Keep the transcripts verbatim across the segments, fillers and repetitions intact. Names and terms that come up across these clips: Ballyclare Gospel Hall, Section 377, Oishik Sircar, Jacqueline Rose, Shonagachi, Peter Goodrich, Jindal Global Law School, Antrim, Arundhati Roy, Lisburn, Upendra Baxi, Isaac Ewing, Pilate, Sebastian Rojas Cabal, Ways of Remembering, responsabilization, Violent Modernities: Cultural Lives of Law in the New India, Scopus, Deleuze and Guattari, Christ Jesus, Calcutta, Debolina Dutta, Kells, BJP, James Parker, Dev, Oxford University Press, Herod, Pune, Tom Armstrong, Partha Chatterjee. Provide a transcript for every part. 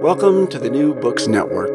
Welcome to the New Books Network.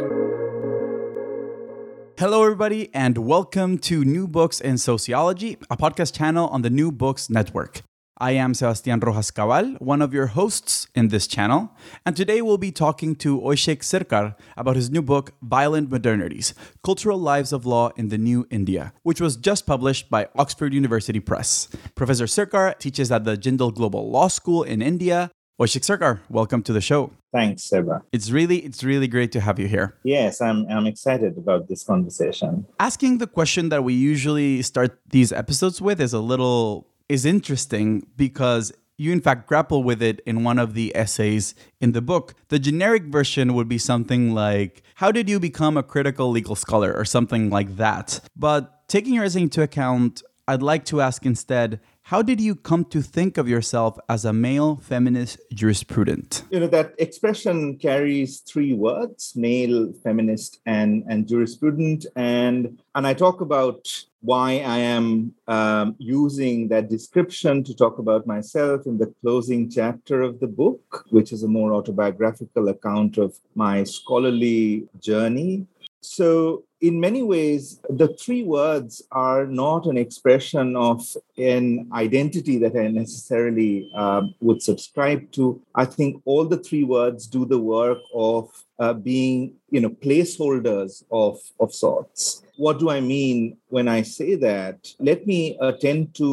Hello, everybody, and welcome to New Books in Sociology, a podcast channel on the New Books Network. I am Sebastian Rojas Cabal, one of your hosts in this channel, and today we'll be talking to Oishik Sircar about his new book, Violent Modernities: Cultural Lives of Law in the New India, which was just published by Oxford University Press. Professor Sircar teaches at the Jindal Global Law School in India. Oishik Sircar, welcome to the show. Thanks, Seba. It's really, it's really great to have you here. Yes, I'm I'm excited about this conversation. Asking the question that we usually start these episodes with is a little, is interesting because you, in fact, grapple with it in one of the essays in the book. The generic version would be something like, how did you become a critical legal scholar or something like that? But taking your essay into account, I'd like to ask instead, how did you come to think of yourself as a male feminist jurisprudent? You know, that expression carries three words: male, feminist, and, and jurisprudent. And and I talk about why I am um, using that description to talk about myself in the closing chapter of the book, which is a more autobiographical account of my scholarly journey. So in many ways, the three words are not an expression of an identity that I necessarily uh, would subscribe to. I think all the three words do the work of uh, being, you know, placeholders of, of sorts. What do I mean when I say that? Let me attend to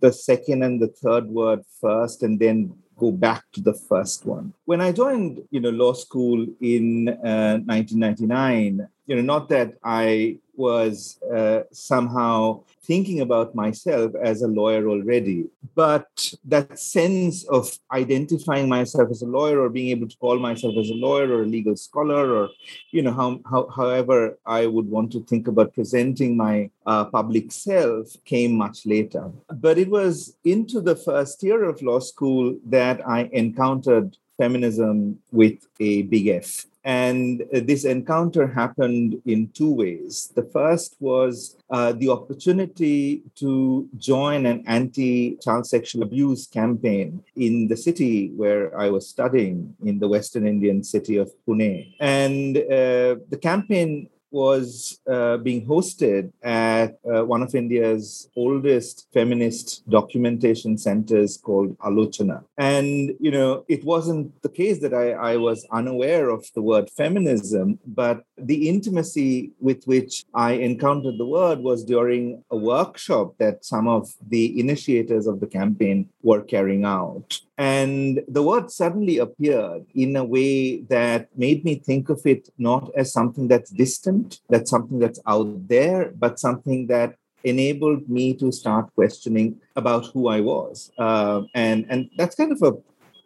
the second and the third word first, and then go back to the first one. When I joined, you know, law school in uh, nineteen ninety-nine, you know, not that I was uh, somehow thinking about myself as a lawyer already, but that sense of identifying myself as a lawyer or being able to call myself as a lawyer or a legal scholar, or, you know, how, how, however I would want to think about presenting my uh, public self came much later. But it was into the first year of law school that I encountered feminism with a big F. And this encounter happened in two ways. The first was uh, the opportunity to join an anti-child sexual abuse campaign in the city where I was studying, in the Western Indian city of Pune. And uh, the campaign was uh, being hosted at uh, one of India's oldest feminist documentation centers called Alochana. And, you know, it wasn't the case that I, I was unaware of the word feminism, but the intimacy with which I encountered the word was during a workshop that some of the initiators of the campaign were carrying out. And the word suddenly appeared in a way that made me think of it not as something that's distant, that's something that's out there, but something that enabled me to start questioning about who I was. Uh, and, and that's kind of a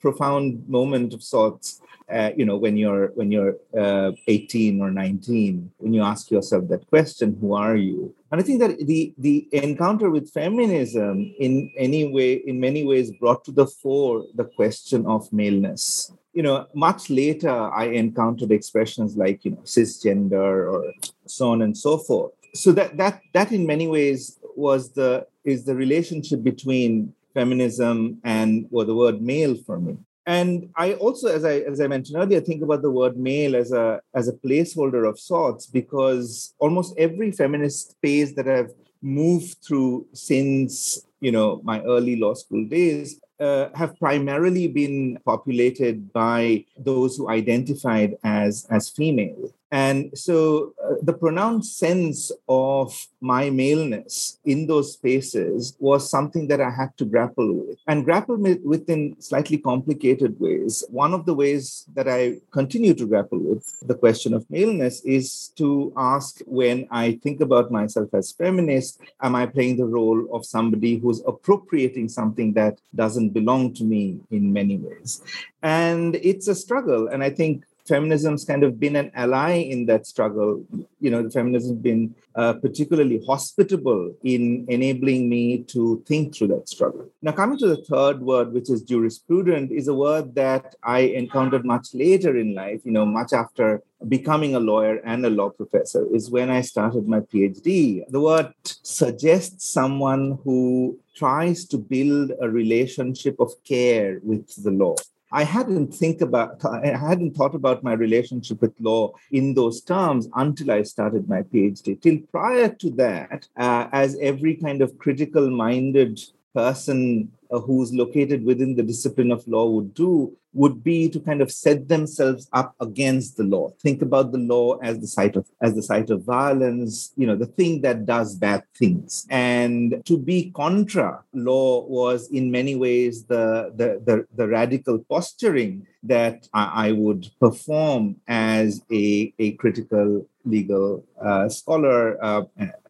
profound moment of sorts, uh, you know, when you're when you're uh, eighteen or nineteen, when you ask yourself that question, who are you? And I think that the the encounter with feminism in any way, in many ways, brought to the fore the question of maleness. You know, much later, I encountered expressions like, you know, cisgender or so on and so forth. So that that that in many ways was the is the relationship between feminism and or the word male for me. And I also, as I as I mentioned earlier, think about the word male as a as a placeholder of sorts, because almost every feminist space that I've moved through since, you know, my early law school days uh, have primarily been populated by those who identified as as female. And so uh, the pronounced sense of my maleness in those spaces was something that I had to grapple with, and grapple with in slightly complicated ways. One of the ways that I continue to grapple with the question of maleness is to ask, when I think about myself as feminist, am I playing the role of somebody who's appropriating something that doesn't belong to me in many ways? And it's a struggle. And I think feminism's kind of been an ally in that struggle. You know, feminism's been uh, particularly hospitable in enabling me to think through that struggle. Now, coming to the third word, which is jurisprudent, is a word that I encountered much later in life, you know, much after becoming a lawyer and a law professor, is when I started my PhD. The word suggests someone who tries to build a relationship of care with the law. I hadn't think about, I hadn't thought about my relationship with law in those terms until I started my PhD. Till prior to that, uh, as every kind of critical-minded person uh, who's located within the discipline of law would do, would be to kind of set themselves up against the law. Think about the law as the site of as the site of violence, you know, the thing that does bad things. And to be contra law was in many ways the the the, the radical posturing that I, I would perform as a, a critical legal uh, scholar, uh,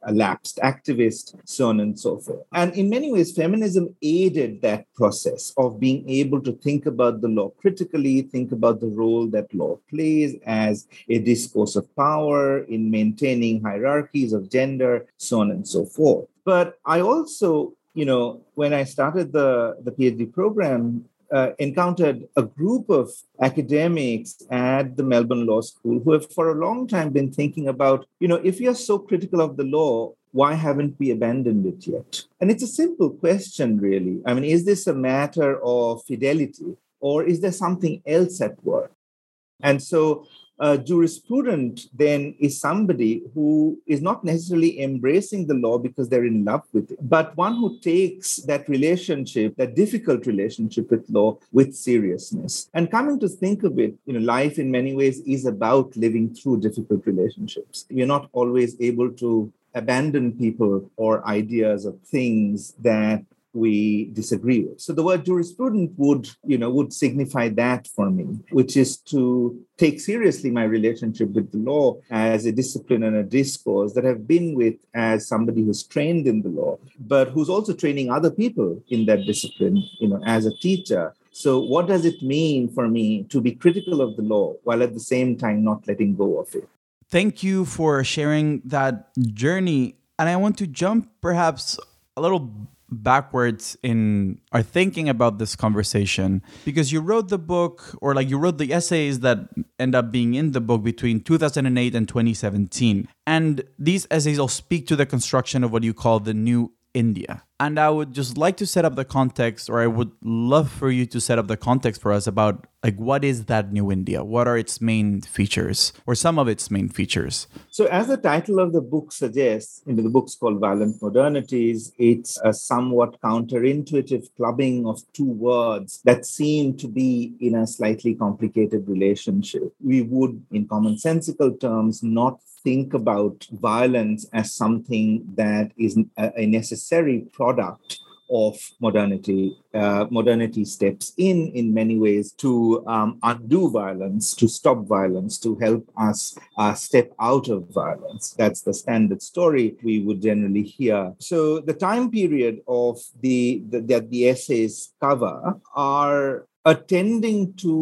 a lapsed activist, so on and so forth. And in many ways, feminism aided that process of being able to think about the law critically, think about the role that law plays as a discourse of power in maintaining hierarchies of gender, so on and so forth. But I also, you know, when I started the, the PhD program, Uh, encountered a group of academics at the Melbourne Law School who have for a long time been thinking about, you know, if you're so critical of the law, why haven't we abandoned it yet? And it's a simple question, really. I mean, is this a matter of fidelity or is there something else at work? And so a jurisprudent then is somebody who is not necessarily embracing the law because they're in love with it, but one who takes that relationship, that difficult relationship with law, with seriousness. And coming to think of it, you know, life in many ways is about living through difficult relationships. You're not always able to abandon people or ideas or things that we disagree with. So the word jurisprudent would, you know, would signify that for me, which is to take seriously my relationship with the law as a discipline and a discourse that I've been with as somebody who's trained in the law, but who's also training other people in that discipline, you know, as a teacher. So what does it mean for me to be critical of the law while at the same time not letting go of it? Thank you for sharing that journey. And I want to jump perhaps a little backwards in our thinking about this conversation, because you wrote the book, or like you wrote the essays that end up being in the book, between two thousand eight and twenty seventeen. And these essays all speak to the construction of what you call the New India. And I would just like to set up the context, or I would love for you to set up the context for us about, like, what is that New India? What are its main features, or some of its main features? So as the title of the book suggests, you know, the book's called Violent Modernities. It's a somewhat counterintuitive clubbing of two words that seem to be in a slightly complicated relationship. We would, in commonsensical terms, not think about violence as something that is a necessary product of modernity. Uh, modernity steps in, in many ways, to um, undo violence, to stop violence, to help us uh, step out of violence. That's the standard story we would generally hear. So the time period of the, the that the essays cover are attending to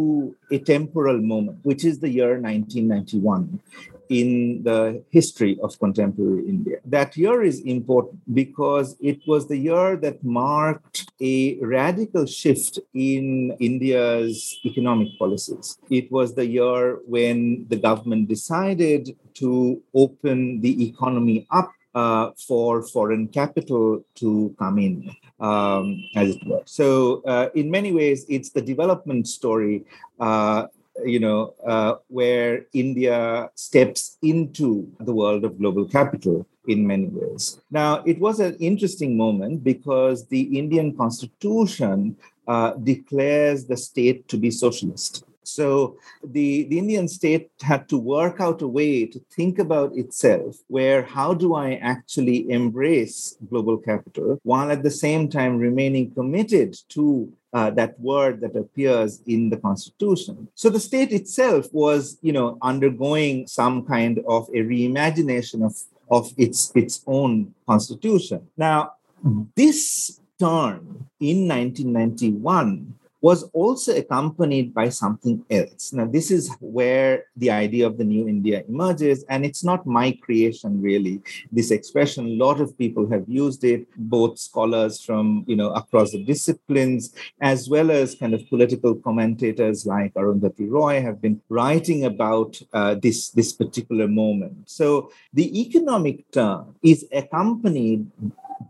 a temporal moment, which is the year nineteen ninety-one. In the history of contemporary India. That year is important because it was the year that marked a radical shift in India's economic policies. It was the year when the government decided to open the economy up Uh, for foreign capital to come in, um, as it were. So uh, in many ways, it's the development story, uh, you know, uh, where India steps into the world of global capital in many ways. Now, it was an interesting moment because the Indian constitution uh, declares the state to be socialist. So the, the Indian state had to work out a way to think about itself, where how do I actually embrace global capital while at the same time remaining committed to Uh, that word that appears in the constitution. So the state itself was, you know, undergoing some kind of a reimagination of, of its, its own constitution. Now, this turn in nineteen ninety-one was also accompanied by something else. Now, this is where the idea of the New India emerges, and it's not my creation, really, this expression. A lot of people have used it, both scholars from, you know, across the disciplines, as well as kind of political commentators like Arundhati Roy have been writing about uh, this, this particular moment. So the economic turn is accompanied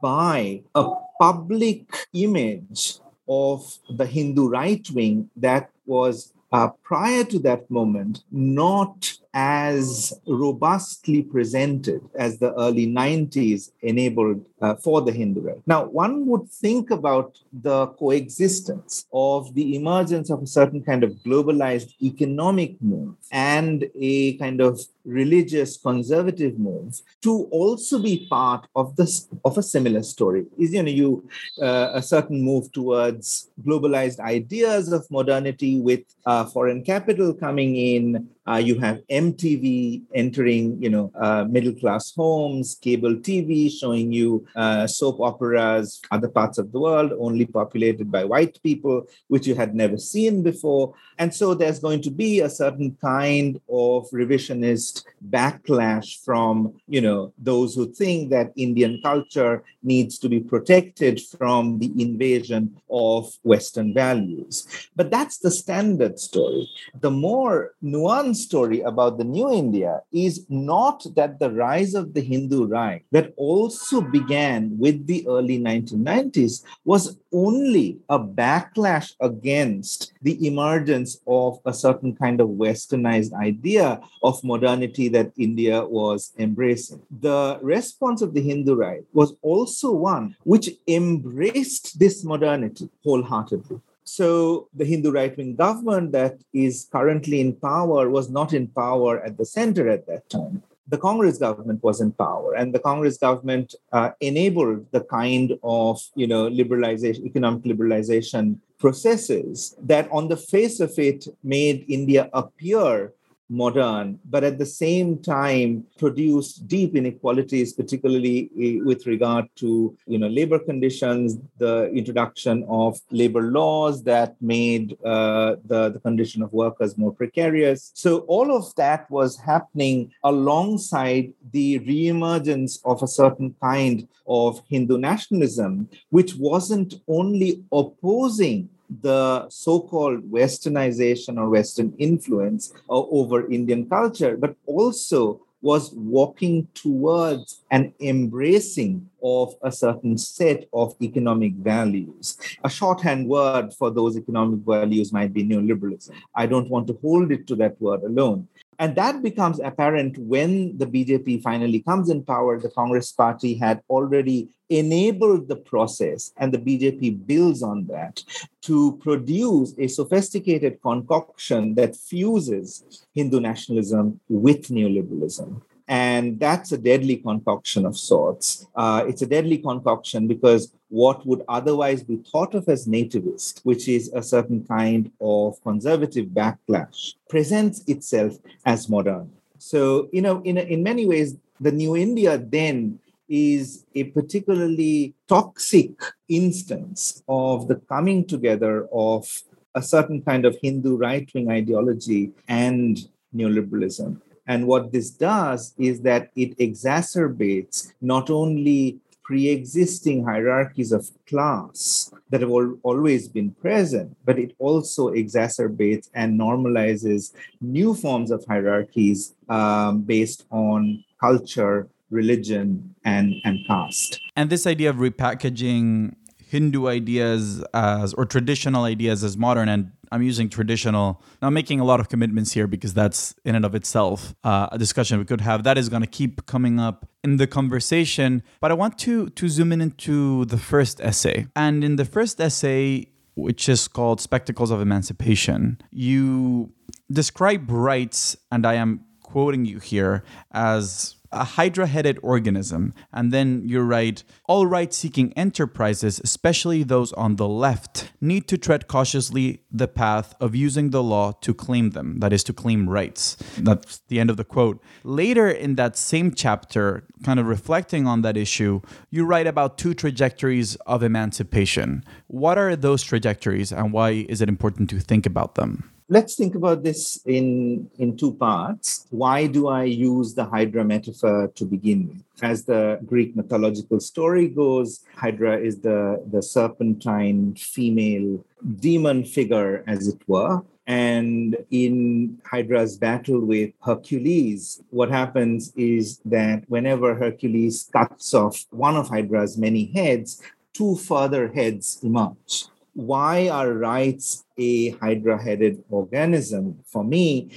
by a public image of the Hindu right wing that was uh, prior to that moment not as robustly presented as the early nineties enabled uh, for the Hindu world. Now, one would think about the coexistence of the emergence of a certain kind of globalized economic move and a kind of religious conservative move to also be part of the of a similar story. Is you know you uh, a certain move towards globalized ideas of modernity with uh, foreign capital coming in. Uh, you have M T V entering, you know, uh, middle-class homes, cable T V showing you uh, soap operas, other parts of the world, only populated by white people, which you had never seen before. And so there's going to be a certain kind of revisionist backlash from, you know, those who think that Indian culture needs to be protected from the invasion of Western values. But that's the standard story. The more nuanced story about the New India is not that the rise of the Hindu right that also began with the early nineteen nineties was only a backlash against the emergence of a certain kind of westernized idea of modernity that India was embracing. The response of the Hindu right was also one which embraced this modernity wholeheartedly. So the Hindu right-wing government that is currently in power was not in power at the center at that time. The Congress government was in power, and the Congress government uh, enabled the kind of, you know, liberalization, economic liberalization processes that on the face of it made India appear modern, but at the same time produced deep inequalities, particularly with regard to, you know, labor conditions, the introduction of labor laws that made uh, the, the condition of workers more precarious. So all of that was happening alongside the reemergence of a certain kind of Hindu nationalism, which wasn't only opposing the so-called westernization or Western influence uh, over Indian culture, but also was walking towards an embracing of a certain set of economic values. A shorthand word for those economic values might be neoliberalism. I don't want to hold it to that word alone. And that becomes apparent when the B J P finally comes in power. The Congress Party had already enabled the process, and the B J P builds on that to produce a sophisticated concoction that fuses Hindu nationalism with neoliberalism. And that's a deadly concoction of sorts. Uh, it's a deadly concoction because what would otherwise be thought of as nativist, which is a certain kind of conservative backlash, presents itself as modern. So, you know, in, in many ways, the New India then is a particularly toxic instance of the coming together of a certain kind of Hindu right-wing ideology and neoliberalism. And what this does is that it exacerbates not only pre-existing hierarchies of class that have al- always been present, but it also exacerbates and normalizes new forms of hierarchies um, based on culture, religion, and, and caste. And this idea of repackaging Hindu ideas as, or traditional ideas as modern, and I'm using traditional, not making a lot of commitments here because that's in and of itself uh, a discussion we could have. That is going to keep coming up in the conversation. But I want to to zoom in into the first essay. And in the first essay, which is called Spectacles of Emancipation, you describe rights, and I am quoting you here, as a hydra-headed organism. And then you write, all right-seeking enterprises, especially those on the left, need to tread cautiously the path of using the law to claim them, that is, to claim rights. That's the end of the quote. Later in that same chapter, kind of reflecting on that issue, you write about two trajectories of emancipation. What are those trajectories, and why is it important to think about them? Let's think about this in, in two parts. Why do I use the Hydra metaphor to begin with? As the Greek mythological story goes, Hydra is the, the serpentine female demon figure, as it were. And in Hydra's battle with Hercules, what happens is that whenever Hercules cuts off one of Hydra's many heads, two further heads emerge. why are rights a hydra-headed organism? For me,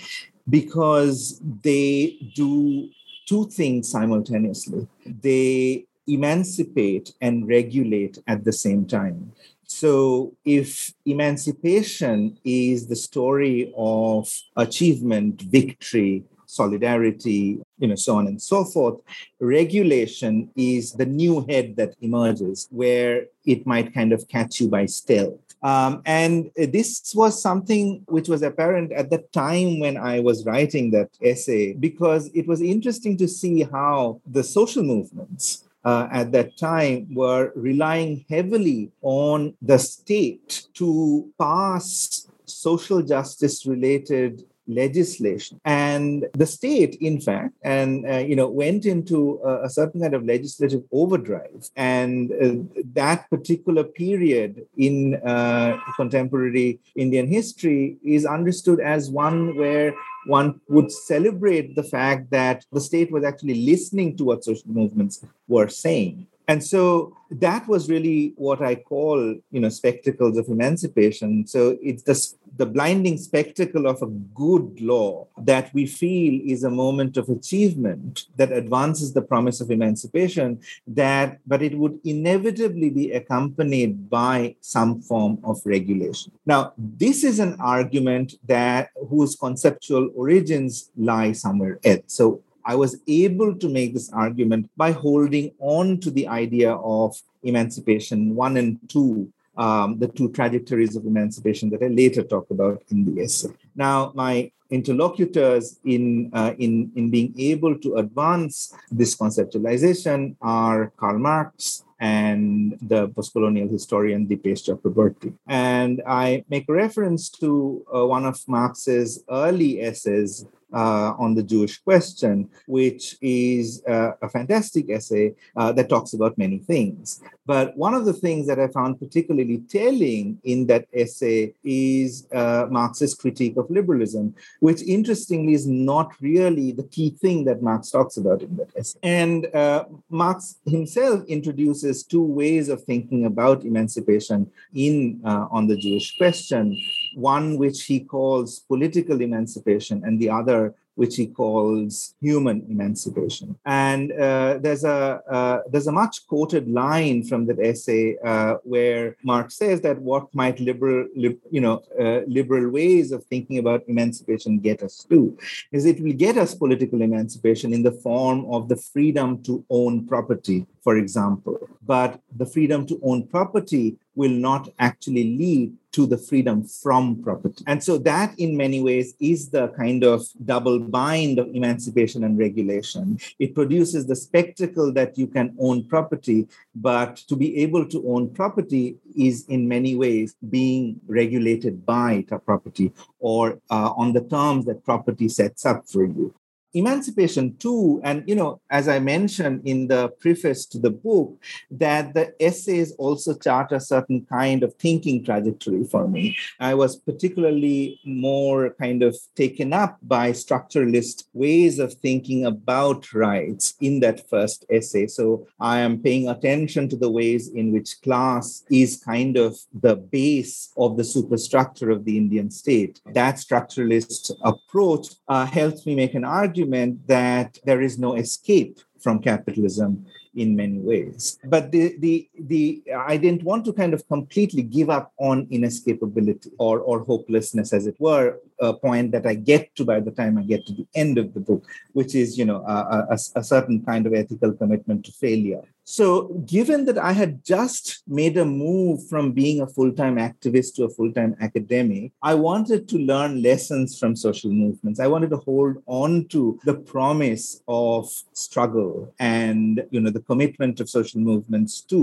because they do two things simultaneously. They emancipate and regulate at the same time. So if emancipation is the story of achievement, victory, solidarity, you know, so on and so forth, regulation is the new head that emerges, where it might kind of catch you by stealth. Um, and this was something which was apparent at the time when I was writing that essay, because it was interesting to see how the social movements Uh, at that time were relying heavily on the state to pass social justice-related legislation. And the state, in fact, and uh, you know, went into a, a certain kind of legislative overdrive. And uh, that particular period in uh, contemporary Indian history is understood as one where one would celebrate the fact that the state was actually listening to what social movements were saying. And so that was really what I call, you know, spectacles of emancipation. So it's the, the blinding spectacle of a good law that we feel is a moment of achievement that advances the promise of emancipation, that, but it would inevitably be accompanied by some form of regulation. Now, this is an argument that whose conceptual origins lie somewhere else. So I was able to make this argument by holding on to the idea of emancipation one and two, um, the two trajectories of emancipation that I later talk about in the essay. Now, my interlocutors in, uh, in, in being able to advance this conceptualization are Karl Marx and the post-colonial historian Dipesh Chakrabarty. And I make reference to uh, one of Marx's early essays Uh, on the Jewish question, which is uh, a fantastic essay uh, that talks about many things. But one of the things that I found particularly telling in that essay is uh, Marx's critique of liberalism, which interestingly is not really the key thing that Marx talks about in that essay. And uh, Marx himself introduces two ways of thinking about emancipation in uh, on the Jewish question, one which he calls political emancipation and the other which he calls human emancipation. And uh, there's a uh, there's a much quoted line from that essay uh, where Marx says that what might liberal li- you know uh, liberal ways of thinking about emancipation get us to is it will get us political emancipation in the form of the freedom to own property, for example. But the freedom to own property will not actually lead to the freedom from property. And so that in many ways is the kind of double bind of emancipation and regulation. It produces the spectacle that you can own property, but to be able to own property is in many ways being regulated by the property or uh, on the terms that property sets up for you. Emancipation too, and you know, as I mentioned in the preface to the book, that the essays also chart a certain kind of thinking trajectory for me. I was particularly more kind of taken up by structuralist ways of thinking about rights in that first essay. So I am paying attention to the ways in which class is kind of the base of the superstructure of the Indian state. That structuralist approach uh, helps me make an argument that there is no escape from capitalism in many ways. But the, the, the, I didn't want to kind of completely give up on inescapability or, or hopelessness, as it were, a point that I get to by the time I get to the end of the book, which is, you know, a, a, a certain kind of ethical commitment to failure. So given that I had just made a move from being a full-time activist to a full-time academic, I wanted to learn lessons from social movements. I wanted to hold on to the promise of struggle and, you know, the commitment of social movements to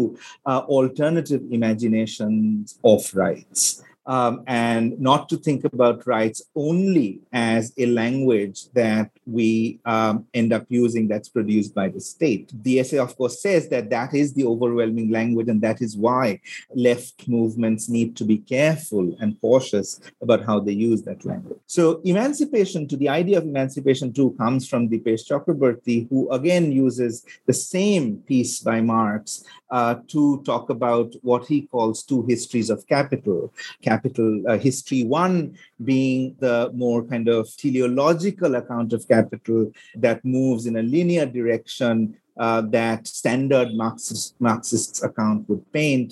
uh, alternative imaginations of rights. um, and not to think about rights only as a language that we um, end up using that's produced by the state. The essay, of course, says that that is the overwhelming language, and that is why left movements need to be careful and cautious about how they use that language. So emancipation, to the idea of emancipation too, comes from Dipesh Chakrabarty, who again uses the same piece by Marx uh, to talk about what he calls two histories of capital. Capital uh, history one being the more kind of teleological account of capital that moves in a linear direction Uh, that standard Marxist, Marxist account would paint.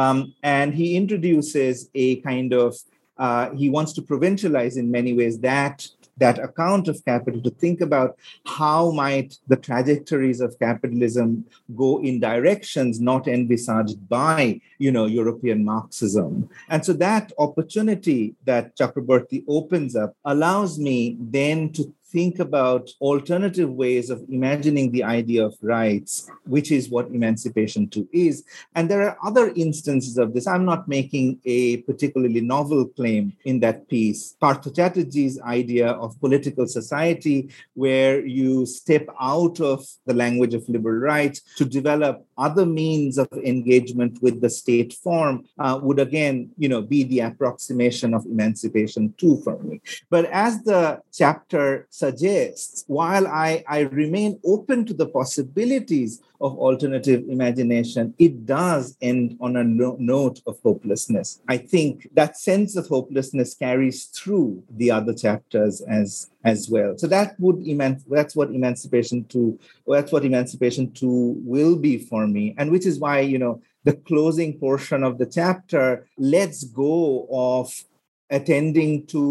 Um, and he introduces a kind of, uh, he wants to provincialize in many ways that that account of capital, to think about how might the trajectories of capitalism go in directions not envisaged by, you know, European Marxism. And so that opportunity that Chakrabarty opens up allows me then to think about alternative ways of imagining the idea of rights, which is what emancipation too is. And there are other instances of this. I'm not making a particularly novel claim in that piece. Partha Chatterjee's idea of political society, where you step out of the language of liberal rights to develop other means of engagement with the state form, uh, would again, you know, be the approximation of emancipation too for me. But as the chapter suggests, while I, I remain open to the possibilities of alternative imagination, it does end on a no- note of hopelessness. I think that sense of hopelessness carries through the other chapters as as well. So that would eman- that's what emancipation two that's what emancipation two will be for me, and which is why, you know, the closing portion of the chapter lets go of attending to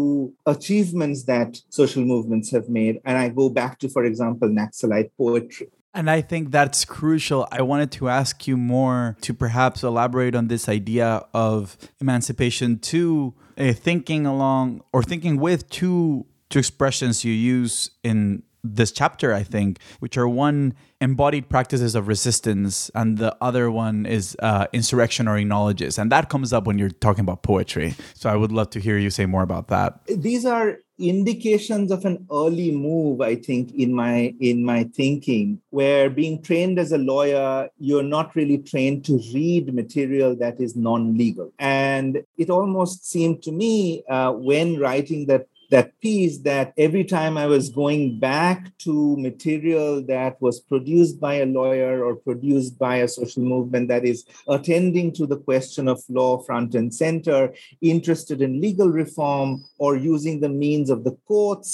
achievements that social movements have made. And I go back to, for example, Naxalite poetry. And I think that's crucial. I wanted to ask you more to perhaps elaborate on this idea of emancipation to uh, thinking along or thinking with two, two expressions you use in this chapter, I think, which are one, embodied practices of resistance, and the other one is uh, insurrectionary knowledges. And that comes up when you're talking about poetry. So I would love to hear you say more about that. These are indications of an early move, I think, in my in my thinking, where being trained as a lawyer, you're not really trained to read material that is non-legal. And it almost seemed to me uh, when writing that that piece that every time I was going back to material that was produced by a lawyer or produced by a social movement that is attending to the question of law front and center, interested in legal reform or using the means of the courts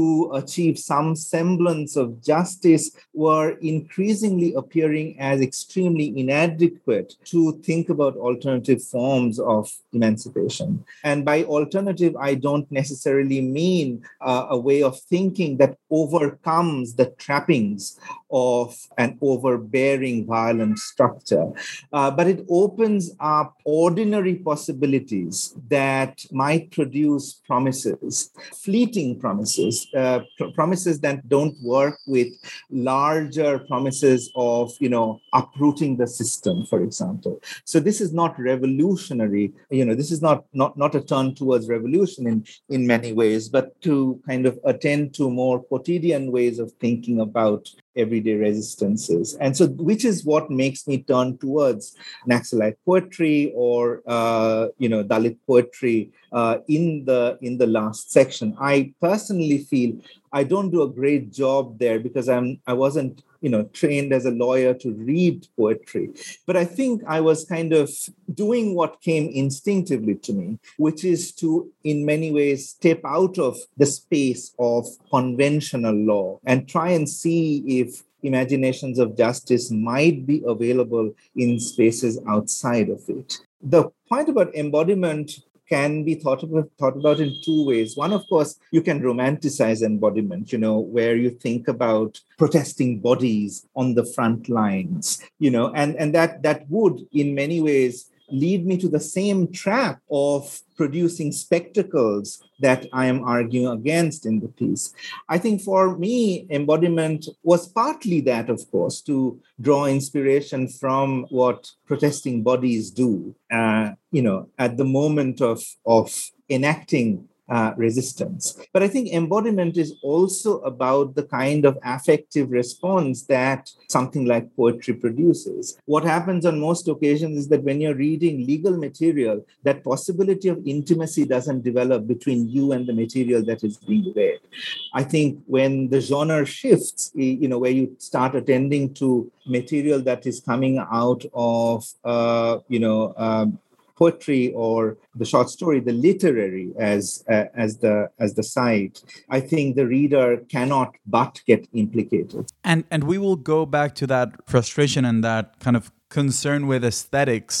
to achieve some semblance of justice, were increasingly appearing as extremely inadequate to think about alternative forms of emancipation. And by alternative, I don't necessarily mean uh, a way of thinking that overcomes the trappings of an overbearing violent structure, uh, but it opens up ordinary possibilities that might produce promises, fleeting promises, Uh, pr- promises that don't work with larger promises of, you know, uprooting the system, for example. So this is not revolutionary, you know, this is not not, not a turn towards revolution in, in many ways, but to kind of attend to more quotidian ways of thinking about everyday resistances. And so, which is what makes me turn towards Naxalite poetry or, uh, you know, Dalit poetry uh, in the in the last section. I personally feel I don't do a great job there because I'm I wasn't, you know, trained as a lawyer to read poetry. But I think I was kind of doing what came instinctively to me, which is to, in many ways, step out of the space of conventional law and try and see if imaginations of justice might be available in spaces outside of it. The point about embodiment can be thought about, thought about in two ways. One, of course, you can romanticize embodiment, you know, where you think about protesting bodies on the front lines, you know, and, and that that would in many ways lead me to the same trap of producing spectacles that I am arguing against in the piece. I think for me, embodiment was partly that, of course, to draw inspiration from what protesting bodies do, uh, you know, at the moment of, of enacting Uh, resistance. But I think embodiment is also about the kind of affective response that something like poetry produces. What happens on most occasions is that when you're reading legal material, that possibility of intimacy doesn't develop between you and the material that is being read. I think when the genre shifts, you know, where you start attending to material that is coming out of, uh, you know, um, poetry or the short story, the literary as uh, as the as the site, I think the reader cannot but get implicated. And and we will go back to that frustration and that kind of concern with aesthetics.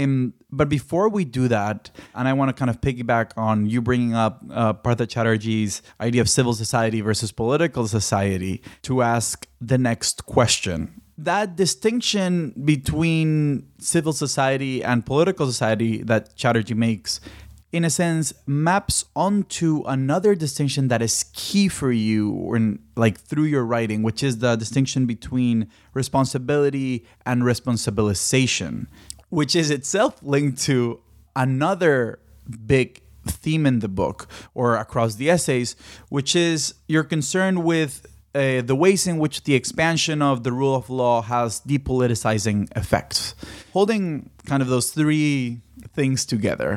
Um, but before we do that, and I want to kind of piggyback on you bringing up uh, Partha Chatterjee's idea of civil society versus political society to ask the next question. That distinction between civil society and political society that Chatterjee makes, in a sense, maps onto another distinction that is key for you, or in, like through your writing, which is the distinction between responsibility and responsabilization, which is itself linked to another big theme in the book or across the essays, which is your concern with Uh, the ways in which the expansion of the rule of law has depoliticizing effects. Holding kind of those three things together,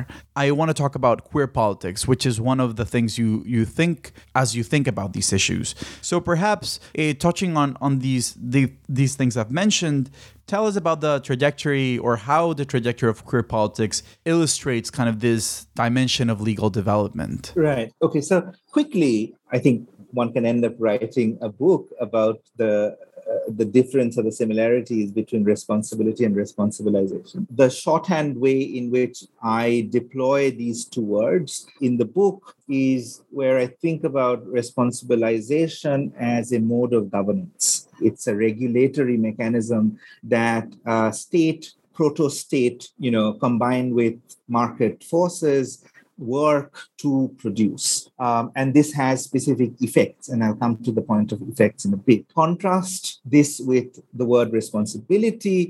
I want to talk about queer politics, which is one of the things you, you think as you think about these issues. So perhaps uh, touching on, on these, the, these things I've mentioned, tell us about the trajectory or how the trajectory of queer politics illustrates kind of this dimension of legal development. Right. Okay, so quickly, I think one can end up writing a book about the uh, the difference or the similarities between responsibility and responsabilization. The shorthand way in which I deploy these two words in the book is where I think about responsibilization as a mode of governance. It's a regulatory mechanism that uh, state, proto-state, you know, combined with market forces, work to produce. Um, and this has specific effects, and I'll come to the point of effects in a bit. Contrast this with the word responsibility.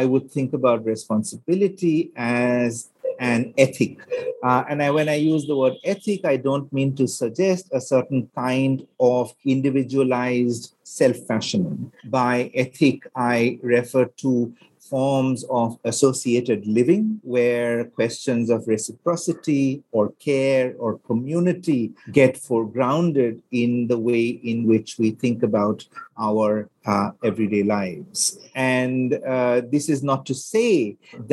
I would think about responsibility as an ethic. Uh, and I, when I use the word ethic, I don't mean to suggest a certain kind of individualized self-fashioning. By ethic, I refer to forms of associated living where questions of reciprocity or care or community get foregrounded in the way in which we think about our uh, everyday lives. And uh, this is not to say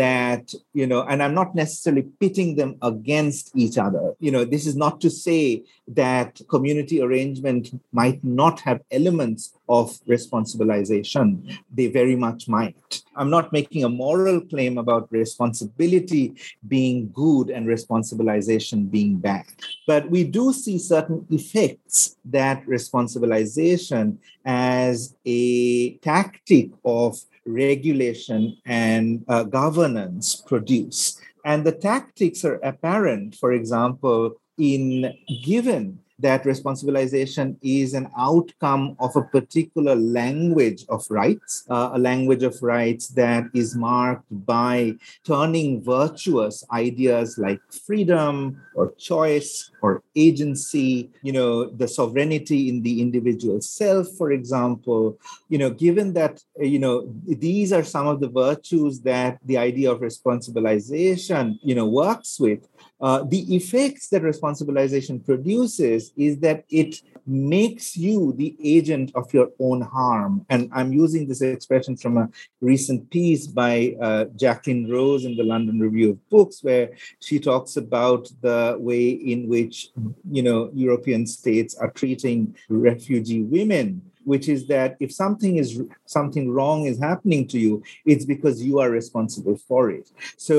that, you know, and I'm not necessarily pitting them against each other. You know, this is not to say that community arrangement might not have elements of responsibilization. They very much might. I'm not making a moral claim about responsibility being good and responsibilization being bad. But we do see certain effects that responsibilization as a tactic of regulation and uh, governance produce. And the tactics are apparent, for example, in given that responsibilization is an outcome of a particular language of rights, uh, a language of rights that is marked by turning virtuous ideas like freedom or choice or agency, you know, the sovereignty in the individual self, for example, you know, given that, you know, these are some of the virtues that the idea of responsibilization, you know, works with. Uh, the effects that responsibilization produces is that it makes you the agent of your own harm. And I'm using this expression from a recent piece by uh, Jacqueline Rose in the London Review of Books, where she talks about the way in which, you know, European states are treating refugee women, which is that if something is something wrong is happening to you, it's because you are responsible for it. So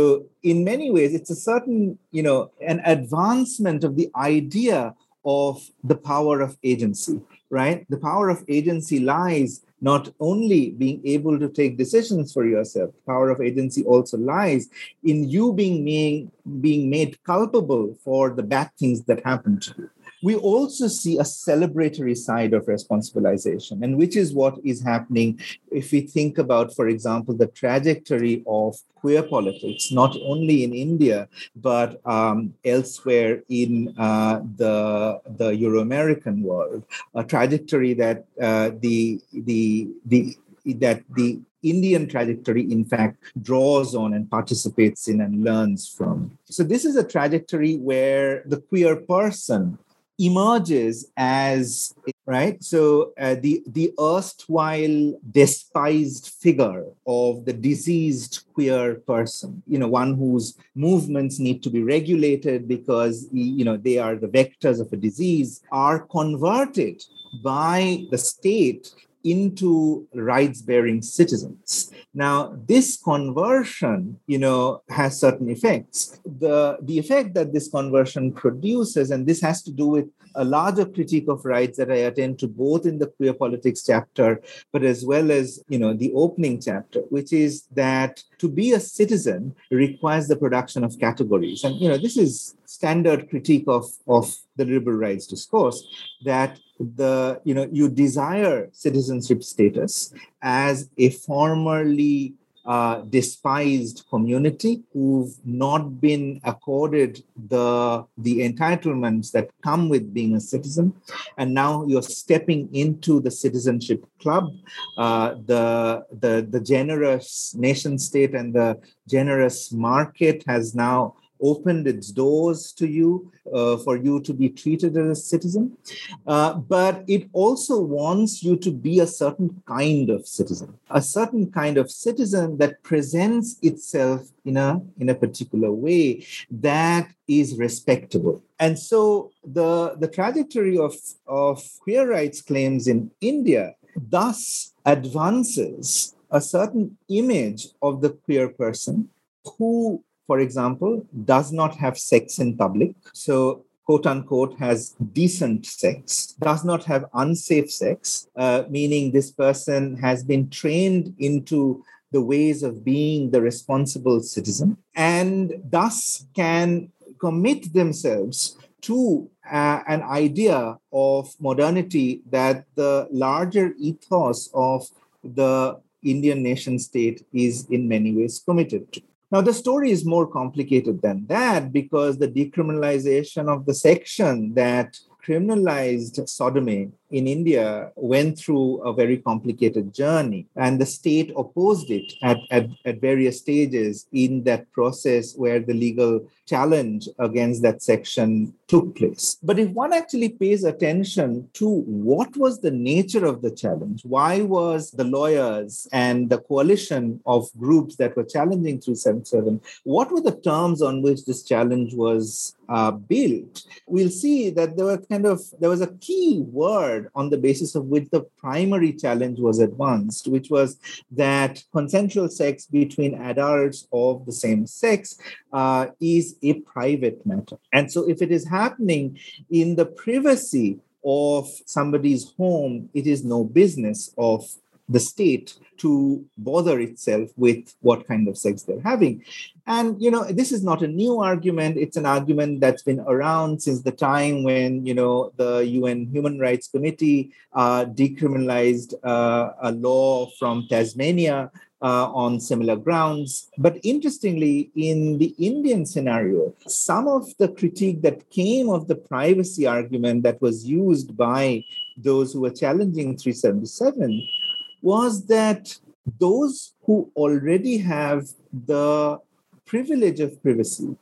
in many ways, it's a certain, you know, an advancement of the idea of the power of agency, right? The power of agency lies not only being able to take decisions for yourself, power of agency also lies in you being, being, being made culpable for the bad things that happen to you. We also see a celebratory side of responsibilization, and which is what is happening if we think about, for example, the trajectory of queer politics, not only in India, but um, elsewhere in uh, the, the Euro-American world, a trajectory that uh, the, the, the, that the Indian trajectory, in fact, draws on and participates in and learns from. So this is a trajectory where the queer person emerges as, right, so uh, the, the erstwhile despised figure of the diseased queer person, you know, one whose movements need to be regulated because, you know, they are the vectors of a disease, are converted by the state into rights-bearing citizens. Now, this conversion, you know, has certain effects. The, the effect that this conversion produces, and this has to do with a larger critique of rights that I attend to both in the queer politics chapter, but as well as, you know, the opening chapter, which is that to be a citizen requires the production of categories. And, you know, this is standard critique of, of the liberal rights discourse, that the, you know, you desire citizenship status as a formerly uh, despised community who've not been accorded the, the entitlements that come with being a citizen. And now you're stepping into the citizenship club, uh, the, the, the generous nation state and the generous market has now opened its doors to you uh, for you to be treated as a citizen. Uh, but it also wants you to be a certain kind of citizen, a certain kind of citizen that presents itself in a, in a particular way that is respectable. And so the, the trajectory of, of queer rights claims in India thus advances a certain image of the queer person who, for example, does not have sex in public, so quote-unquote has decent sex, does not have unsafe sex, uh, meaning this person has been trained into the ways of being the responsible citizen and thus can commit themselves to uh, an idea of modernity that the larger ethos of the Indian nation state is in many ways committed to. Now, the story is more complicated than that because the decriminalization of the section that criminalized sodomy in India went through a very complicated journey, and the state opposed it at, at, at various stages in that process where the legal challenge against that section took place. But if one actually pays attention to what was the nature of the challenge, why was the lawyers and the coalition of groups that were challenging three seventy-seven, what were the terms on which this challenge was uh, built, we'll see that there were kind of, there was a key word on the basis of which the primary challenge was advanced, which was that consensual sex between adults of the same sex uh, is a private matter. And so if it is happening in the privacy of somebody's home, it is no business of the state to bother itself with what kind of sex they're having. And, you know, this is not a new argument. It's an argument that's been around since the time when, you know, the U N Human Rights Committee uh, decriminalized uh, a law from Tasmania uh, on similar grounds. But interestingly, in the Indian scenario, some of the critique that came of the privacy argument that was used by those who were challenging three seventy-seven was that those who already have the privilege of privacy